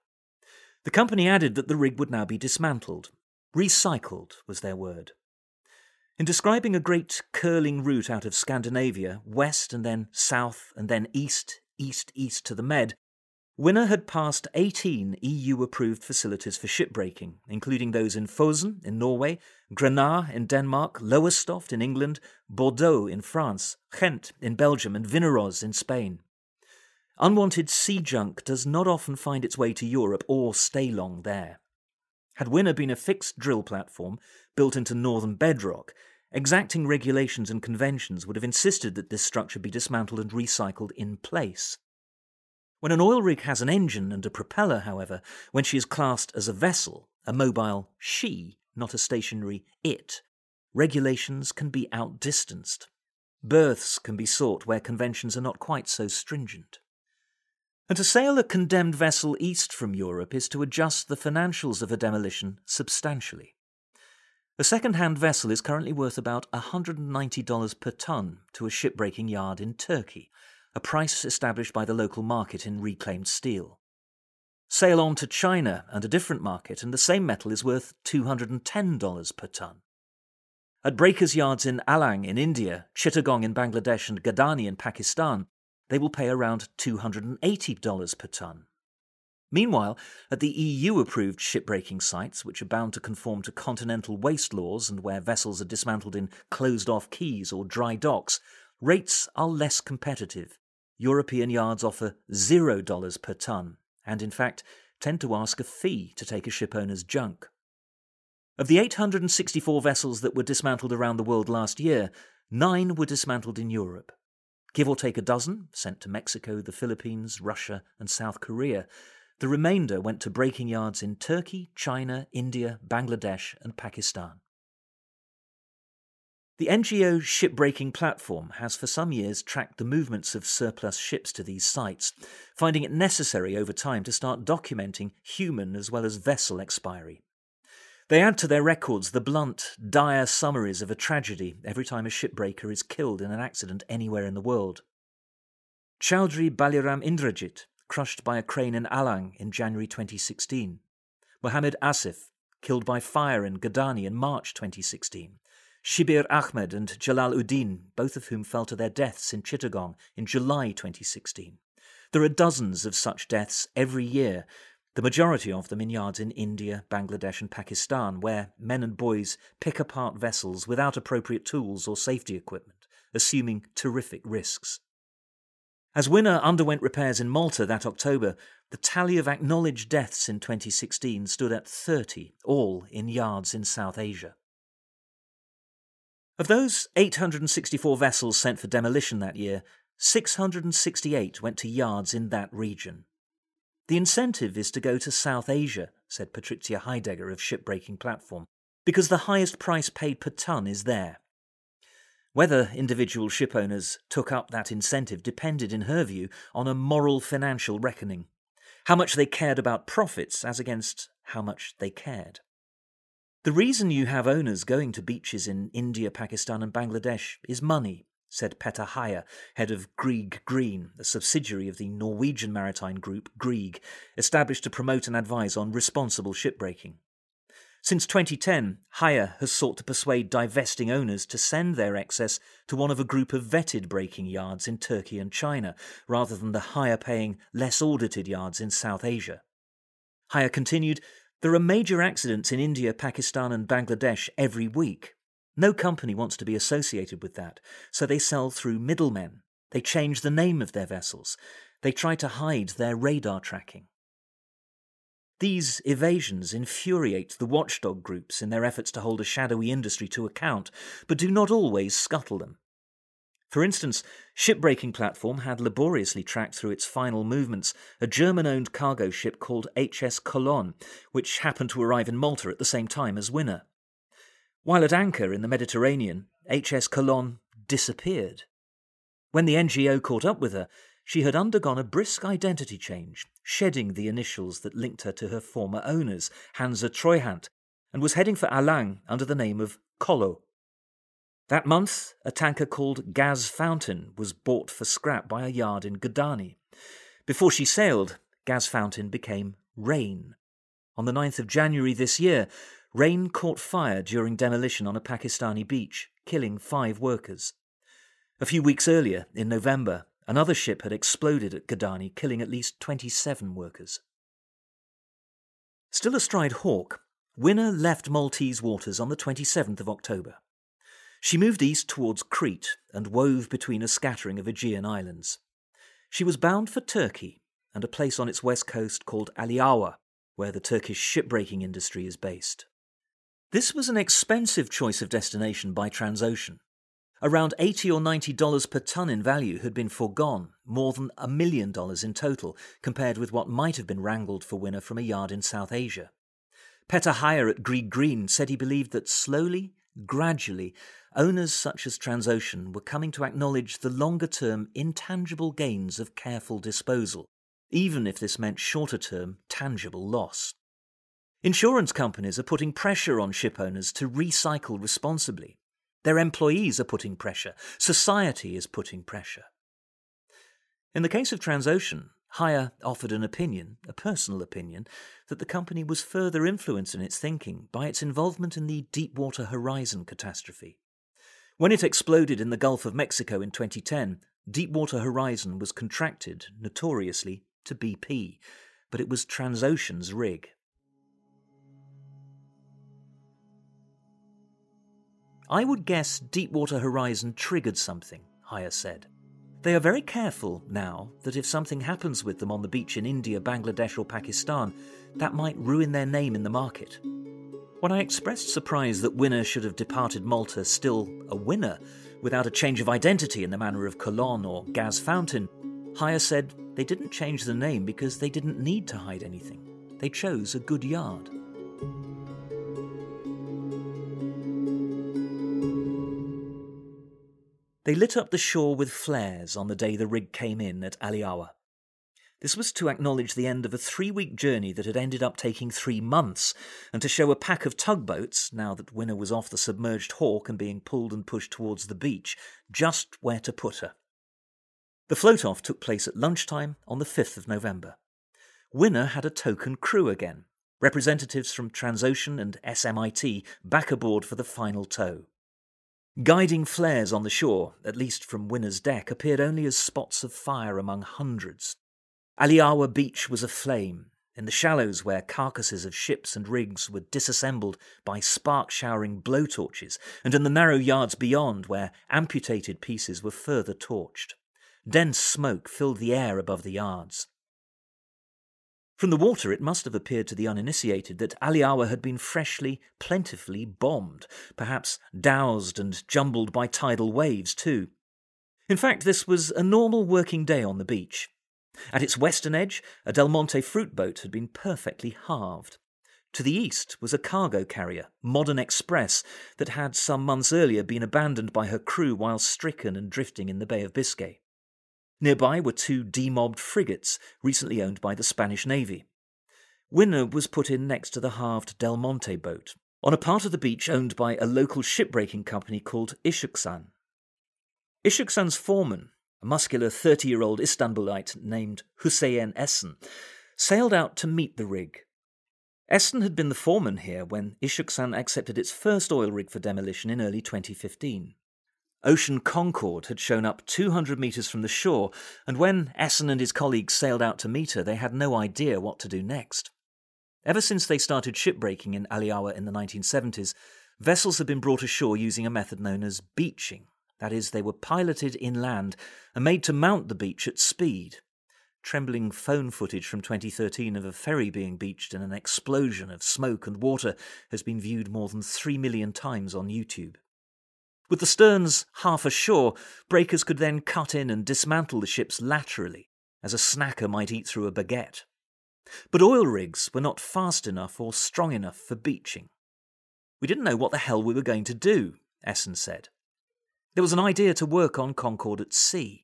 The company added that the rig would now be dismantled. Recycled was their word. In describing a great curling route out of Scandinavia, west and then south and then east, east-east to the Med, Winner had passed eighteen E U-approved facilities for shipbreaking, including those in Fosen in Norway, Grenaa in Denmark, Lowestoft in England, Bordeaux in France, Ghent in Belgium and Vinoroz in Spain. Unwanted sea junk does not often find its way to Europe or stay long there. Had Winner been a fixed drill platform built into northern bedrock, exacting regulations and conventions would have insisted that this structure be dismantled and recycled in place. When an oil rig has an engine and a propeller, however, when she is classed as a vessel, a mobile she, not a stationary it, regulations can be outdistanced. Berths can be sought where conventions are not quite so stringent. And to sail a condemned vessel east from Europe is to adjust the financials of a demolition substantially. A second-hand vessel is currently worth about one hundred ninety dollars per tonne to a shipbreaking yard in Turkey, a price established by the local market in reclaimed steel. Sail on to China and a different market, and the same metal is worth two hundred ten dollars per tonne. At breakers' yards in Alang in India, Chittagong in Bangladesh and Gadani in Pakistan, they will pay around two hundred eighty dollars per tonne. Meanwhile, at the E U-approved shipbreaking sites, which are bound to conform to continental waste laws and where vessels are dismantled in closed-off quays or dry docks, rates are less competitive. European yards offer zero dollars per tonne, and in fact tend to ask a fee to take a shipowner's junk. Of the eight hundred sixty-four vessels that were dismantled around the world last year, nine were dismantled in Europe. Give or take a dozen, sent to Mexico, the Philippines, Russia and South Korea. The remainder went to breaking yards in Turkey, China, India, Bangladesh and Pakistan. The N G O Shipbreaking Platform has for some years tracked the movements of surplus ships to these sites, finding it necessary over time to start documenting human as well as vessel expiry. They add to their records the blunt, dire summaries of a tragedy every time a shipbreaker is killed in an accident anywhere in the world. Chowdhury Baliram Indrajit, crushed by a crane in Alang in January twenty sixteen. Mohammed Asif, killed by fire in Gadani in March twenty sixteen. Shibir Ahmed and Jalaluddin, both of whom fell to their deaths in Chittagong in July twenty sixteen. There are dozens of such deaths every year, the majority of them in yards in India, Bangladesh and Pakistan, where men and boys pick apart vessels without appropriate tools or safety equipment, assuming terrific risks. As Winner underwent repairs in Malta that October, the tally of acknowledged deaths in twenty sixteen stood at thirty, all in yards in South Asia. Of those eight hundred sixty-four vessels sent for demolition that year, six hundred sixty-eight went to yards in that region. The incentive is to go to South Asia, said Patrizia Heidegger of Shipbreaking Platform, because the highest price paid per tonne is there. Whether individual shipowners took up that incentive depended, in her view, on a moral financial reckoning. How much they cared about profits as against how much they cared. The reason you have owners going to beaches in India, Pakistan and Bangladesh is money, said Petter Heier, head of Grieg Green, a subsidiary of the Norwegian maritime group Grieg, established to promote and advise on responsible shipbreaking. Since twenty ten, Heier has sought to persuade divesting owners to send their excess to one of a group of vetted breaking yards in Turkey and China, rather than the higher-paying, less-audited yards in South Asia. Heier continued, "There are major accidents in India, Pakistan and Bangladesh every week. No company wants to be associated with that, so they sell through middlemen. They change the name of their vessels. They try to hide their radar tracking." These evasions infuriate the watchdog groups in their efforts to hold a shadowy industry to account, but do not always scuttle them. For instance, Shipbreaking Platform had laboriously tracked through its final movements a German-owned cargo ship called H S Colon, which happened to arrive in Malta at the same time as Winner. While at anchor in the Mediterranean, H S Colon disappeared. When the N G O caught up with her, she had undergone a brisk identity change, shedding the initials that linked her to her former owners, Hansa Treuhand, and was heading for Alang under the name of Kolo. That month, a tanker called Gaz Fountain was bought for scrap by a yard in Gadani. Before she sailed, Gaz Fountain became Rain. On the ninth of January this year, Rain caught fire during demolition on a Pakistani beach, killing five workers. A few weeks earlier, in November, another ship had exploded at Gadani, killing at least twenty-seven workers. Still astride Hawk, Winner left Maltese waters on the twenty-seventh of October. She moved east towards Crete and wove between a scattering of Aegean islands. She was bound for Turkey and a place on its west coast called Aliağa, where the Turkish shipbreaking industry is based. This was an expensive choice of destination by Transocean. Around eighty or ninety dollars per tonne in value had been foregone, more than a million dollars in total, compared with what might have been wrangled for Winner from a yard in South Asia. Petter Heier at Grieg Green said he believed that slowly, gradually, owners such as Transocean were coming to acknowledge the longer-term intangible gains of careful disposal, even if this meant shorter-term tangible loss. Insurance companies are putting pressure on ship owners to recycle responsibly. Their employees are putting pressure. Society is putting pressure. In the case of Transocean, Heier offered an opinion, a personal opinion, that the company was further influenced in its thinking by its involvement in the Deepwater Horizon catastrophe. When it exploded in the Gulf of Mexico in twenty ten, Deepwater Horizon was contracted, notoriously, to B P, but it was Transocean's rig. I would guess Deepwater Horizon triggered something, Heier said. They are very careful now that if something happens with them on the beach in India, Bangladesh or Pakistan, that might ruin their name in the market. When I expressed surprise that Winner should have departed Malta still a winner, without a change of identity in the manner of Colon or Gaz Fountain, Heier said they didn't change the name because they didn't need to hide anything. They chose a good yard. They lit up the shore with flares on the day the rig came in at Aliağa. This was to acknowledge the end of a three-week journey that had ended up taking three months, and to show a pack of tugboats, now that Winner was off the submerged Hawk and being pulled and pushed towards the beach, just where to put her. The float-off took place at lunchtime on the fifth of November. Winner had a token crew again, representatives from Transocean and S M I T back aboard for the final tow. Guiding flares on the shore, at least from Winner's deck, appeared only as spots of fire among hundreds. Aliağa Beach was aflame, in the shallows where carcasses of ships and rigs were disassembled by spark-showering blowtorches, and in the narrow yards beyond where amputated pieces were further torched. Dense smoke filled the air above the yards. From the water it must have appeared to the uninitiated that Aliağa had been freshly, plentifully bombed, perhaps doused and jumbled by tidal waves too. In fact, this was a normal working day on the beach. At its western edge, a Del Monte fruit boat had been perfectly halved. To the east was a cargo carrier, Modern Express, that had some months earlier been abandoned by her crew while stricken and drifting in the Bay of Biscay. Nearby were two demobbed frigates, recently owned by the Spanish Navy. Winner was put in next to the halved Del Monte boat, on a part of the beach owned by a local shipbreaking company called İzmir. İzmir's foreman, a muscular thirty-year-old Istanbulite named Hüseyin Esen, sailed out to meet the rig. Esen had been the foreman here when İzmir accepted its first oil rig for demolition in early twenty fifteen. Ocean Concord had shown up two hundred metres from the shore, and when Essen and his colleagues sailed out to meet her, they had no idea what to do next. Ever since they started shipbreaking in Aliağa in the nineteen seventies, vessels had been brought ashore using a method known as beaching. That is, they were piloted inland and made to mount the beach at speed. Trembling phone footage from twenty thirteen of a ferry being beached in an explosion of smoke and water has been viewed more than three million times on YouTube. With the sterns half ashore, breakers could then cut in and dismantle the ships laterally, as a snacker might eat through a baguette. But oil rigs were not fast enough or strong enough for beaching. We didn't know what the hell we were going to do, Essen said. There was an idea to work on Concord at sea.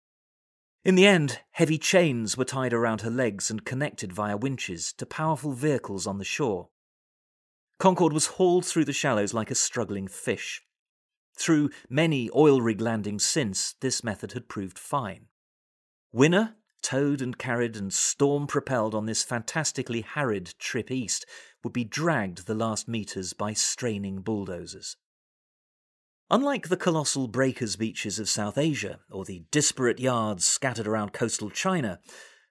In the end, heavy chains were tied around her legs and connected via winches to powerful vehicles on the shore. Concord was hauled through the shallows like a struggling fish. Through many oil rig landings since, this method had proved fine. Winner, towed and carried and storm-propelled on this fantastically harried trip east, would be dragged the last metres by straining bulldozers. Unlike the colossal breakers beaches of South Asia, or the disparate yards scattered around coastal China,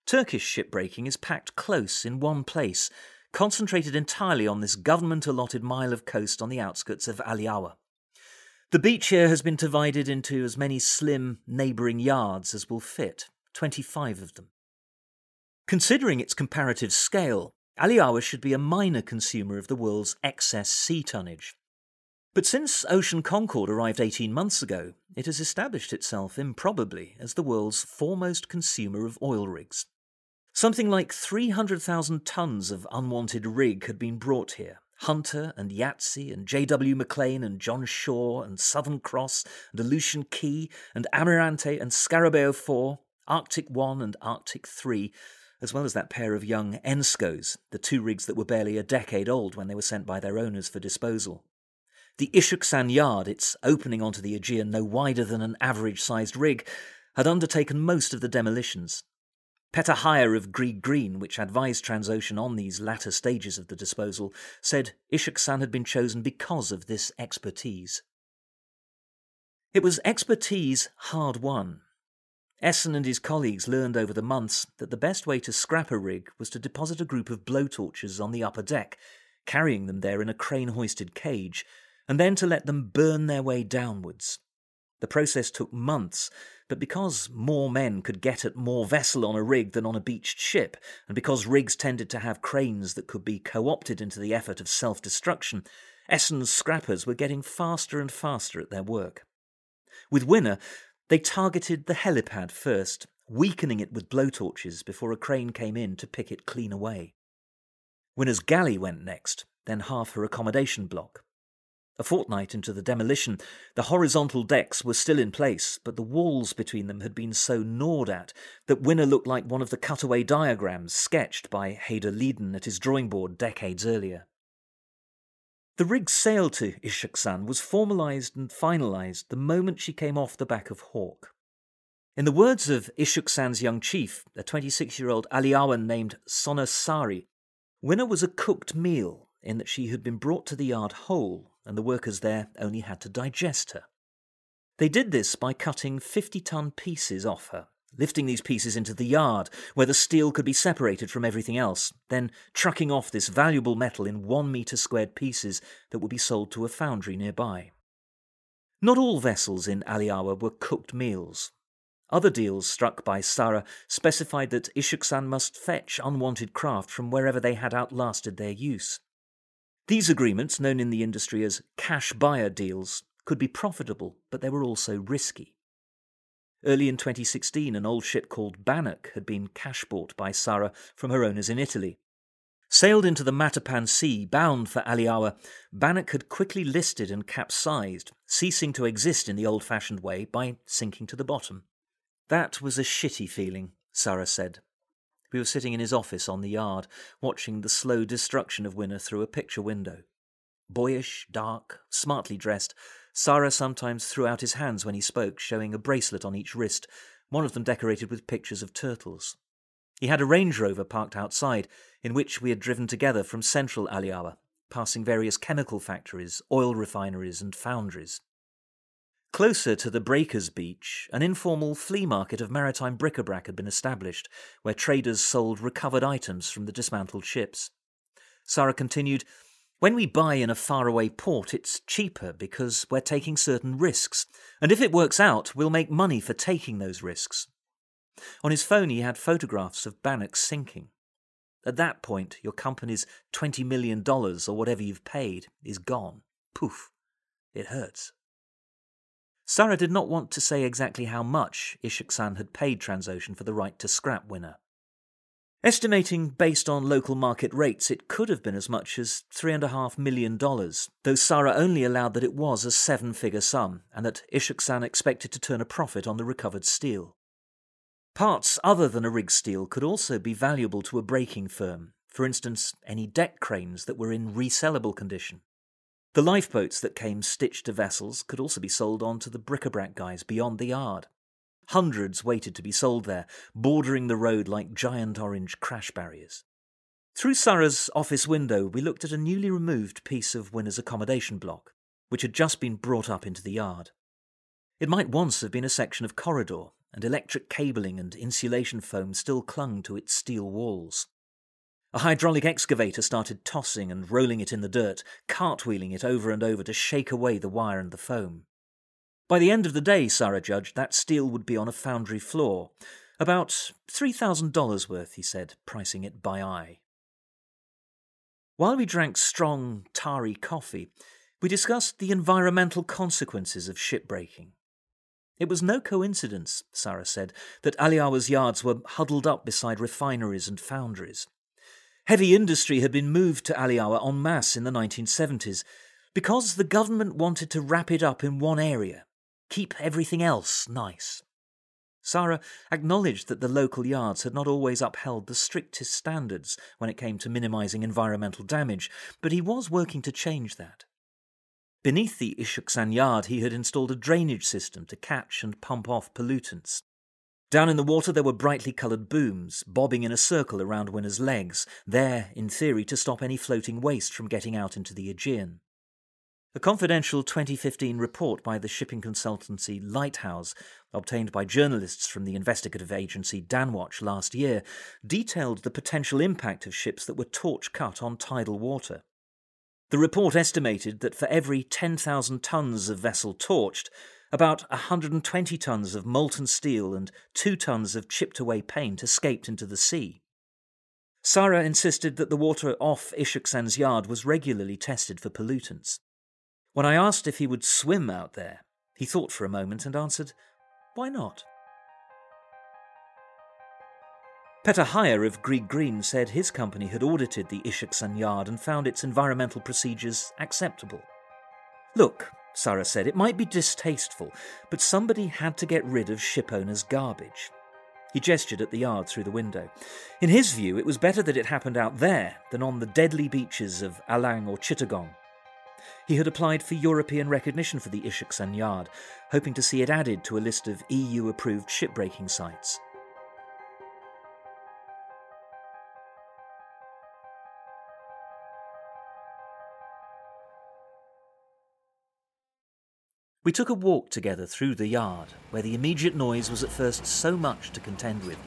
Turkish shipbreaking is packed close in one place, concentrated entirely on this government-allotted mile of coast on the outskirts of Aliağa. The beach here has been divided into as many slim, neighbouring yards as will fit, twenty-five of them. Considering its comparative scale, Ali Awa should be a minor consumer of the world's excess sea tonnage. But since Ocean Concord arrived eighteen months ago, it has established itself improbably as the world's foremost consumer of oil rigs. Something like three hundred thousand tonnes of unwanted rig had been brought here. Hunter and Yahtzee and J W McLean and John Shaw and Southern Cross and Aleutian Key and Amirante and Scarabeo four, Arctic one and Arctic three, as well as that pair of young ENSCOs, the two rigs that were barely a decade old when they were sent by their owners for disposal. The Ishuksan Yard, its opening onto the Aegean no wider than an average-sized rig, had undertaken most of the demolitions. Petter Heier of Grieg Green, which advised Transocean on these latter stages of the disposal, said Ishuksan had been chosen because of this expertise. It was expertise hard won. Essen and his colleagues learned over the months that the best way to scrap a rig was to deposit a group of blowtorches on the upper deck, carrying them there in a crane-hoisted cage, and then to let them burn their way downwards. The process took months, but because more men could get at more vessel on a rig than on a beached ship, and because rigs tended to have cranes that could be co-opted into the effort of self-destruction, Essen's scrappers were getting faster and faster at their work. With Winner, they targeted the helipad first, weakening it with blowtorches before a crane came in to pick it clean away. Winner's galley went next, then half her accommodation block. A fortnight into the demolition, the horizontal decks were still in place, but the walls between them had been so gnawed at that Winner looked like one of the cutaway diagrams sketched by Haydar Lidén at his drawing board decades earlier. The rig's sail to Ishuksan was formalised and finalised the moment she came off the back of Hawk. In the words of Ishuksan's young chief, a twenty-six-year-old Ali Awa named Sonasari, Winner was a cooked meal in that she had been brought to the yard whole, and the workers there only had to digest her. They did this by cutting fifty-ton pieces off her, lifting these pieces into the yard, where the steel could be separated from everything else, then trucking off this valuable metal in one-metre-squared pieces that would be sold to a foundry nearby. Not all vessels in Ali Awa were cooked meals. Other deals struck by Sara specified that Ishuksan must fetch unwanted craft from wherever they had outlasted their use. These agreements, known in the industry as cash buyer deals, could be profitable, but they were also risky. Early in twenty sixteen, an old ship called Bannock had been cash bought by Sara from her owners in Italy. Sailed into the Matapan Sea, bound for Ali Awa, Bannock had quickly listed and capsized, ceasing to exist in the old-fashioned way by sinking to the bottom. That was a shitty feeling, Sara said. We were sitting in his office on the yard, watching the slow destruction of Winner through a picture window. Boyish, dark, smartly dressed, Sara sometimes threw out his hands when he spoke, showing a bracelet on each wrist, one of them decorated with pictures of turtles. He had a Range Rover parked outside, in which we had driven together from central Ali Awa, passing various chemical factories, oil refineries and foundries. Closer to the Breakers Beach, an informal flea market of maritime bric-a-brac had been established, where traders sold recovered items from the dismantled ships. Sara continued, "When we buy in a faraway port, it's cheaper because we're taking certain risks, and if it works out, we'll make money for taking those risks." On his phone he had photographs of Bannock sinking. At that point, your company's twenty million dollars or whatever you've paid is gone. Poof. It hurts. Sara did not want to say exactly how much Ishuksan had paid Transocean for the right to scrap Winner. Estimating based on local market rates, it could have been as much as three point five million dollars, though Sara only allowed that it was a seven-figure sum and that Ishuksan expected to turn a profit on the recovered steel. Parts other than a rig steel could also be valuable to a braking firm, for instance, any deck cranes that were in resellable condition. The lifeboats that came stitched to vessels could also be sold on to the bric-a-brac guys beyond the yard. Hundreds waited to be sold there, bordering the road like giant orange crash barriers. Through Sara's office window we looked at a newly removed piece of Winner's accommodation block, which had just been brought up into the yard. It might once have been a section of corridor, and electric cabling and insulation foam still clung to its steel walls. A hydraulic excavator started tossing and rolling it in the dirt, cartwheeling it over and over to shake away the wire and the foam. By the end of the day, Sara judged, that steel would be on a foundry floor, About three thousand dollars worth, he said, pricing it by eye. While we drank strong, tarry coffee, we discussed the environmental consequences of shipbreaking. It was no coincidence, Sarah said, that Aliawa's yards were huddled up beside refineries and foundries. Heavy industry had been moved to Aliawa en masse in the nineteen seventies because the government wanted to wrap it up in one area, keep everything else nice. Sarah acknowledged that the local yards had not always upheld the strictest standards when it came to minimising environmental damage, but he was working to change that. Beneath the Ishuksan yard, he had installed a drainage system to catch and pump off pollutants. Down in the water there were brightly coloured booms, bobbing in a circle around Winner's legs, there, in theory, to stop any floating waste from getting out into the Aegean. A confidential twenty fifteen report by the shipping consultancy Lighthouse, obtained by journalists from the investigative agency Danwatch last year, detailed the potential impact of ships that were torch-cut on tidal water. The report estimated that for every ten thousand tonnes of vessel torched, about one hundred twenty tonnes of molten steel and two tonnes of chipped-away paint escaped into the sea. Sarah insisted that the water off Ishuksan's yard was regularly tested for pollutants. When I asked if he would swim out there, he thought for a moment and answered, "Why not?" Petter Heier of Grieg Green said his company had audited the Ishuksan yard and found its environmental procedures acceptable. Look, Sarah said, it might be distasteful, but somebody had to get rid of ship owners' garbage. He gestured at the yard through the window. In his view, it was better that it happened out there than on the deadly beaches of Alang or Chittagong. He had applied for European recognition for the Ishuksan yard, hoping to see it added to a list of E U-approved shipbreaking sites. We took a walk together through the yard, where the immediate noise was at first so much to contend with.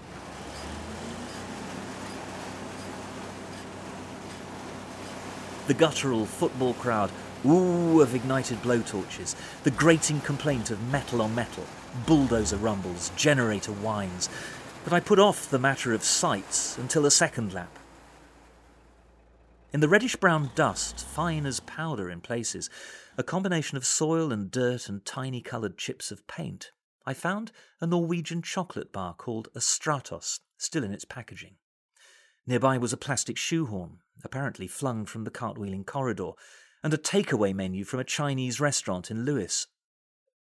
The guttural football crowd, ooh of ignited blowtorches, the grating complaint of metal on metal, bulldozer rumbles, generator whines, but I put off the matter of sights until a second lap. In the reddish-brown dust, fine as powder in places, a combination of soil and dirt and tiny coloured chips of paint, I found a Norwegian chocolate bar called a Stratos, still in its packaging. Nearby was a plastic shoehorn, apparently flung from the cartwheeling corridor, and a takeaway menu from a Chinese restaurant in Lewis.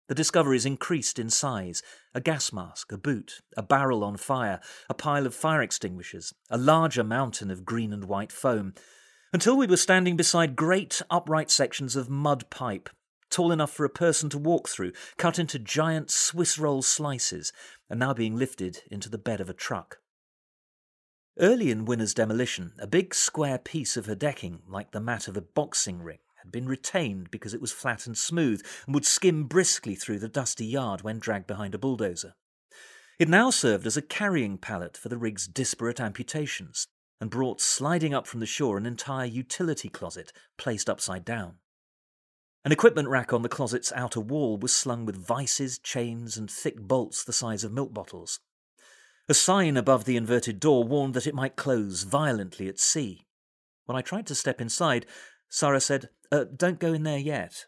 The discoveries increased in size, a gas mask, a boot, a barrel on fire, a pile of fire extinguishers, a larger mountain of green and white foam, until we were standing beside great upright sections of mud pipe, tall enough for a person to walk through, cut into giant Swiss roll slices, and now being lifted into the bed of a truck. Early in Winner's demolition, a big square piece of her decking, like the mat of a boxing ring, had been retained because it was flat and smooth and would skim briskly through the dusty yard when dragged behind a bulldozer. It now served as a carrying pallet for the rig's disparate amputations, and brought sliding up from the shore an entire utility closet placed upside down. An equipment rack on the closet's outer wall was slung with vices, chains, and thick bolts the size of milk bottles. A sign above the inverted door warned that it might close violently at sea. When I tried to step inside, Sarah said, uh, "Don't go in there yet."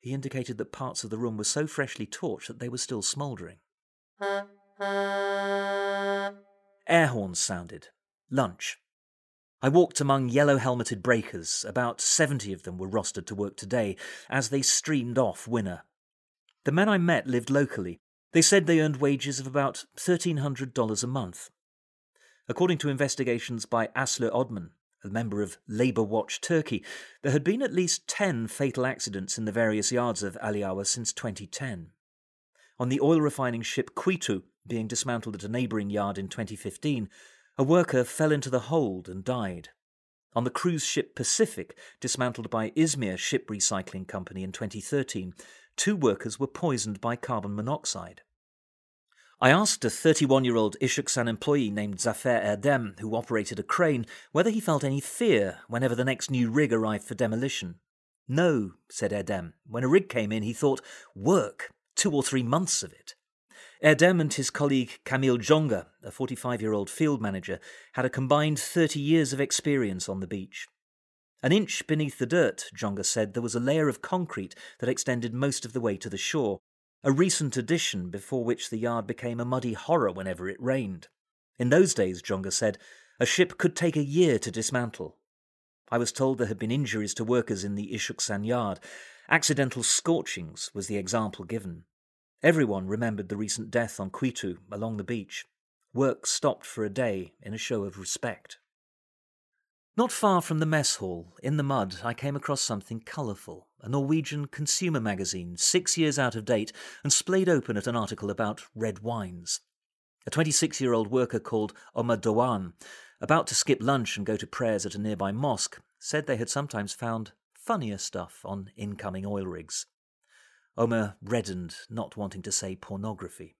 He indicated that parts of the room were so freshly torched that they were still smouldering. Air horns sounded. Lunch. I walked among yellow-helmeted breakers, about seventy of them were rostered to work today, as they streamed off Winner. The men I met lived locally. They said they earned wages of about one thousand three hundred dollars a month. According to investigations by Aslı Odman, a member of Labour Watch Turkey, there had been at least ten fatal accidents in the various yards of Aliawa since twenty ten. On the oil-refining ship Kuitu, being dismantled at a neighbouring yard in twenty fifteen, a worker fell into the hold and died. On the cruise ship Pacific, dismantled by İzmir Ship Recycling Company in twenty thirteen, two workers were poisoned by carbon monoxide. I asked a thirty-one-year-old Ishuksan employee named Zafer Erdem, who operated a crane, whether he felt any fear whenever the next new rig arrived for demolition. "No," said Erdem. "When a rig came in, he thought, work, two or three months of it." Erdem and his colleague Camille Jonga, a forty-five-year-old field manager, had a combined thirty years of experience on the beach. An inch beneath the dirt, Jonga said, there was a layer of concrete that extended most of the way to the shore, a recent addition before which the yard became a muddy horror whenever it rained. In those days, Jonga said, a ship could take a year to dismantle. I was told there had been injuries to workers in the Ishuksan yard. Accidental scorchings was the example given. Everyone remembered the recent death on Kuitu along the beach. Work stopped for a day in a show of respect. Not far from the mess hall, in the mud, I came across something colourful, a Norwegian consumer magazine, six years out of date, and splayed open at an article about red wines. A twenty-six-year-old worker called Omar Doan, about to skip lunch and go to prayers at a nearby mosque, said they had sometimes found funnier stuff on incoming oil rigs. Omar reddened, not wanting to say pornography.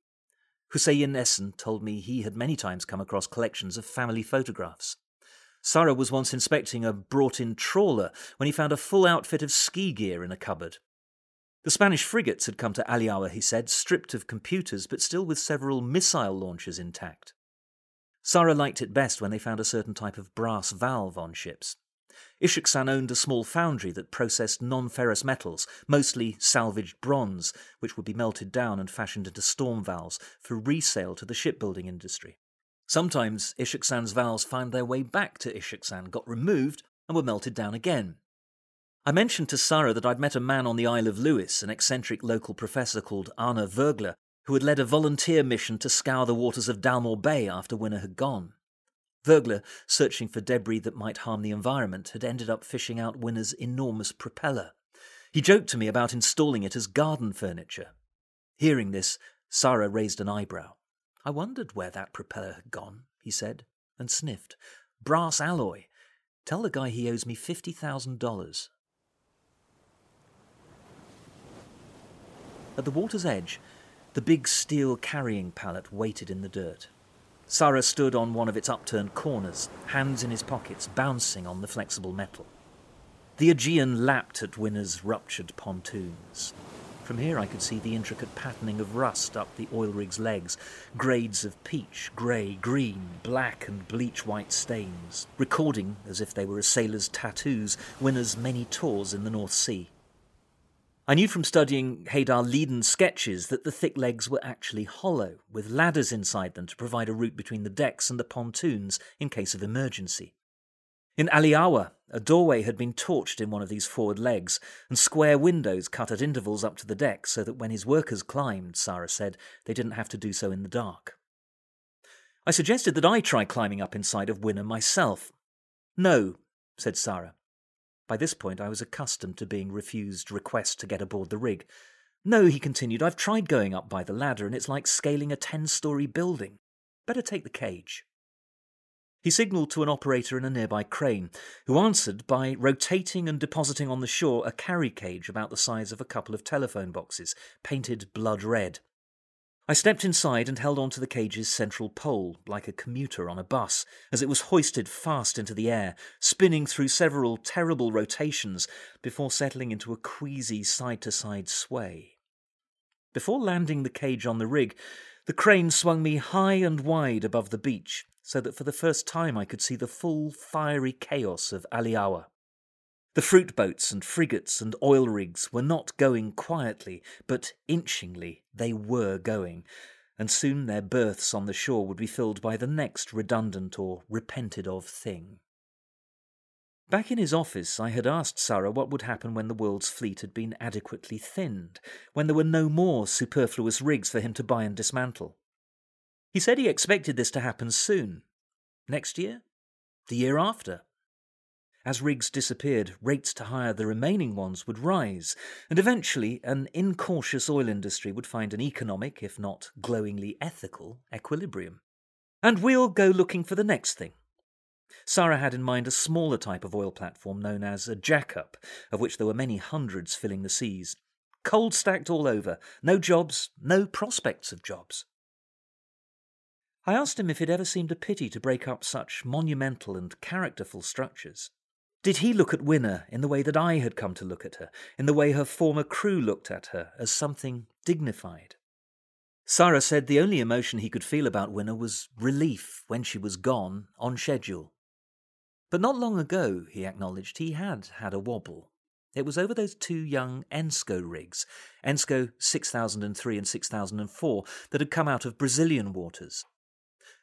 Hussein Essen told me he had many times come across collections of family photographs. Sarah was once inspecting a brought-in trawler when he found a full outfit of ski gear in a cupboard. The Spanish frigates had come to Aliağa, he said, stripped of computers but still with several missile launchers intact. Sarah liked it best when they found a certain type of brass valve on ships. Ishuksan owned a small foundry that processed non-ferrous metals, mostly salvaged bronze, which would be melted down and fashioned into storm valves for resale to the shipbuilding industry. Sometimes Ishuksan's valves found their way back to Ishuksan, got removed, and were melted down again. I mentioned to Sarah that I'd met a man on the Isle of Lewis, an eccentric local professor called Arne Vergler, who had led a volunteer mission to scour the waters of Dalmore Bay after Winner had gone. Vergler, searching for debris that might harm the environment, had ended up fishing out Winner's enormous propeller. He joked to me about installing it as garden furniture. Hearing this, Sarah raised an eyebrow. I wondered where that propeller had gone, he said, and sniffed. Brass alloy. Tell the guy he owes me fifty thousand dollars. At the water's edge, the big steel carrying pallet waited in the dirt. Sarah stood on one of its upturned corners, hands in his pockets, bouncing on the flexible metal. The Aegean lapped at Winner's ruptured pontoons. From here I could see the intricate patterning of rust up the oil rig's legs, grades of peach, grey, green, black and bleach-white stains, recording, as if they were a sailor's tattoos, Winner's many tours in the North Sea. I knew from studying Haydar Lidén's sketches that the thick legs were actually hollow, with ladders inside them to provide a route between the decks and the pontoons in case of emergency. In Aliağa, a doorway had been torched in one of these forward legs, and square windows cut at intervals up to the deck so that when his workers climbed, Sarah said, they didn't have to do so in the dark. I suggested that I try climbing up inside of Winner myself. No, said Sarah. By this point I was accustomed to being refused requests to get aboard the rig. No, he continued, I've tried going up by the ladder and it's like scaling a ten-storey building. Better take the cage. He signalled to an operator in a nearby crane, who answered by rotating and depositing on the shore a carry cage about the size of a couple of telephone boxes, painted blood red. I stepped inside and held on to the cage's central pole, like a commuter on a bus, as it was hoisted fast into the air, spinning through several terrible rotations before settling into a queasy side-to-side sway. Before landing the cage on the rig, the crane swung me high and wide above the beach, so that for the first time I could see the full fiery chaos of Aliağa. The fruit boats and frigates and oil rigs were not going quietly, but inchingly they were going, and soon their berths on the shore would be filled by the next redundant or repented-of thing. Back in his office I had asked Sarah what would happen when the world's fleet had been adequately thinned, when there were no more superfluous rigs for him to buy and dismantle. He said he expected this to happen soon. Next year? The year after? As rigs disappeared, rates to hire the remaining ones would rise, and eventually an incautious oil industry would find an economic, if not glowingly ethical, equilibrium. And we'll go looking for the next thing. Sarah had in mind a smaller type of oil platform known as a jack-up, of which there were many hundreds filling the seas. Cold-stacked all over, no jobs, no prospects of jobs. I asked him if it ever seemed a pity to break up such monumental and characterful structures. Did he look at Winner in the way that I had come to look at her, in the way her former crew looked at her, as something dignified? Sarah said the only emotion he could feel about Winner was relief when she was gone on schedule. But not long ago, he acknowledged, he had had a wobble. It was over those two young ENSCO rigs, ENSCO six thousand three and six thousand four, that had come out of Brazilian waters.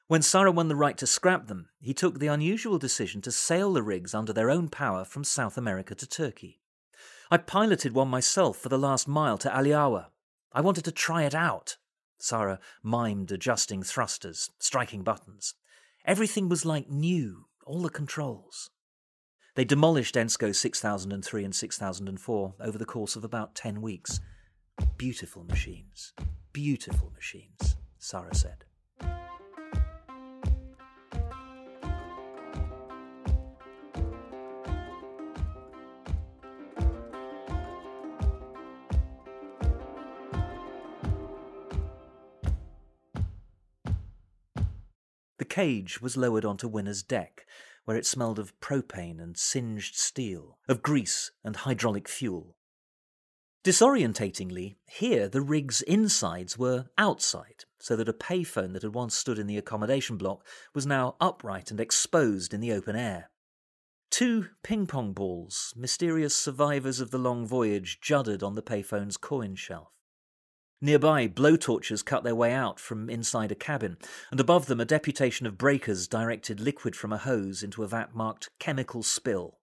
When Sarah won the right to scrap them, he took the unusual decision to sail the rigs under their own power from South America to Turkey. I piloted one myself for the last mile to Aliağa. I wanted to try it out. Sarah mimed adjusting thrusters, striking buttons. Everything was like new, all the controls. They demolished ENSCO six thousand three and six thousand four over the course of about ten weeks. Beautiful machines. Beautiful machines, Sarah said. The cage was lowered onto Winner's deck, where it smelled of propane and singed steel, of grease and hydraulic fuel. Disorientatingly, here the rig's insides were outside, so that a payphone that had once stood in the accommodation block was now upright and exposed in the open air. Two ping-pong balls, mysterious survivors of the long voyage, juddered on the payphone's coin shelf. Nearby, blowtorches cut their way out from inside a cabin, and above them a deputation of breakers directed liquid from a hose into a vat marked chemical spill.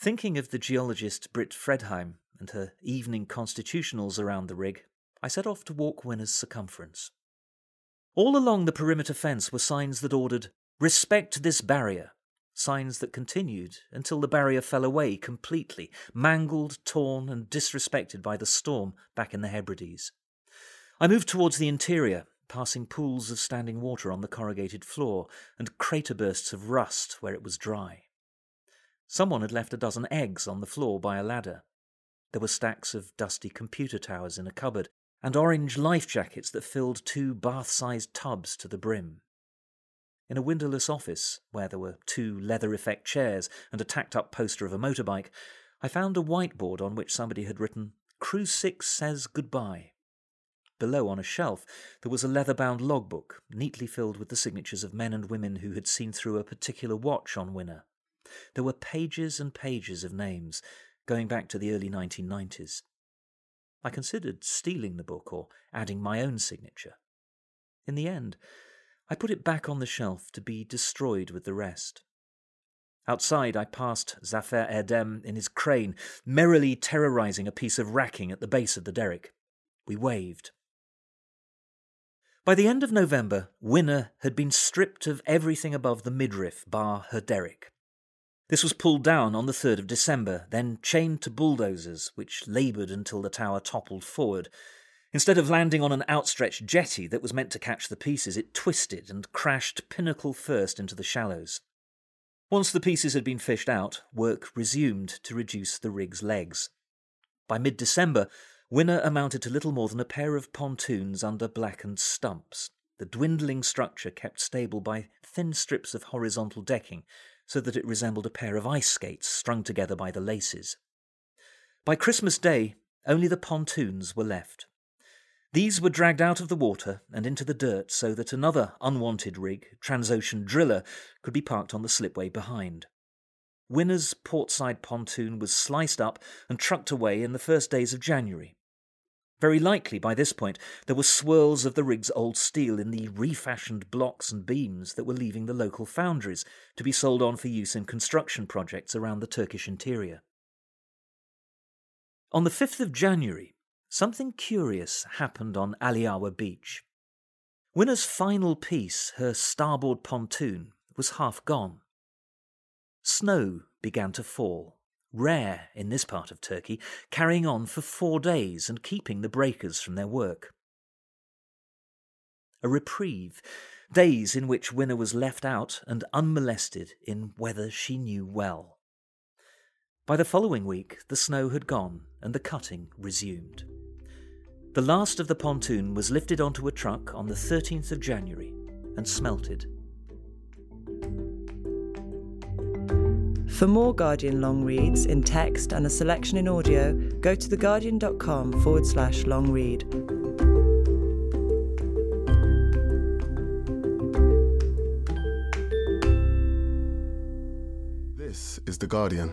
Thinking of the geologist Brit Fredheim and her evening constitutionals around the rig, I set off to walk Winner's circumference. All along the perimeter fence were signs that ordered, "Respect this barrier," signs that continued until the barrier fell away completely, mangled, torn and disrespected by the storm back in the Hebrides. I moved towards the interior, passing pools of standing water on the corrugated floor and crater bursts of rust where it was dry. Someone had left a dozen eggs on the floor by a ladder. There were stacks of dusty computer towers in a cupboard and orange life jackets that filled two bath-sized tubs to the brim. In a windowless office, where there were two leather-effect chairs and a tacked-up poster of a motorbike, I found a whiteboard on which somebody had written, "Crew six says goodbye." Below, on a shelf, there was a leather-bound logbook, neatly filled with the signatures of men and women who had seen through a particular watch on Winner. There were pages and pages of names, going back to the early nineteen nineties. I considered stealing the book or adding my own signature. In the end, I put it back on the shelf to be destroyed with the rest. Outside, I passed Zafer Erdem in his crane, merrily terrorising a piece of racking at the base of the derrick. We waved. By the end of November, Winner had been stripped of everything above the midriff, bar her derrick. This was pulled down on the third of December, then chained to bulldozers, which laboured until the tower toppled forward. Instead of landing on an outstretched jetty that was meant to catch the pieces, it twisted and crashed pinnacle first into the shallows. Once the pieces had been fished out, work resumed to reduce the rig's legs. By mid-December, Winner amounted to little more than a pair of pontoons under blackened stumps, the dwindling structure kept stable by thin strips of horizontal decking so that it resembled a pair of ice skates strung together by the laces. By Christmas Day, only the pontoons were left. These were dragged out of the water and into the dirt so that another unwanted rig, Transocean Driller, could be parked on the slipway behind. Winner's portside pontoon was sliced up and trucked away in the first days of January. Very likely by this point there were swirls of the rig's old steel in the refashioned blocks and beams that were leaving the local foundries to be sold on for use in construction projects around the Turkish interior. On the fifth of January, something curious happened on Aliağa Beach. Winner's final piece, her starboard pontoon, was half gone. Snow began to fall, rare in this part of Turkey, carrying on for four days and keeping the breakers from their work. A reprieve, days in which Winner was left out and unmolested in weather she knew well. By the following week, the snow had gone and the cutting resumed. The last of the pontoon was lifted onto a truck on the thirteenth of January and smelted. For more Guardian long reads in text and a selection in audio, go to theguardian.com forward slash long read. This is The Guardian.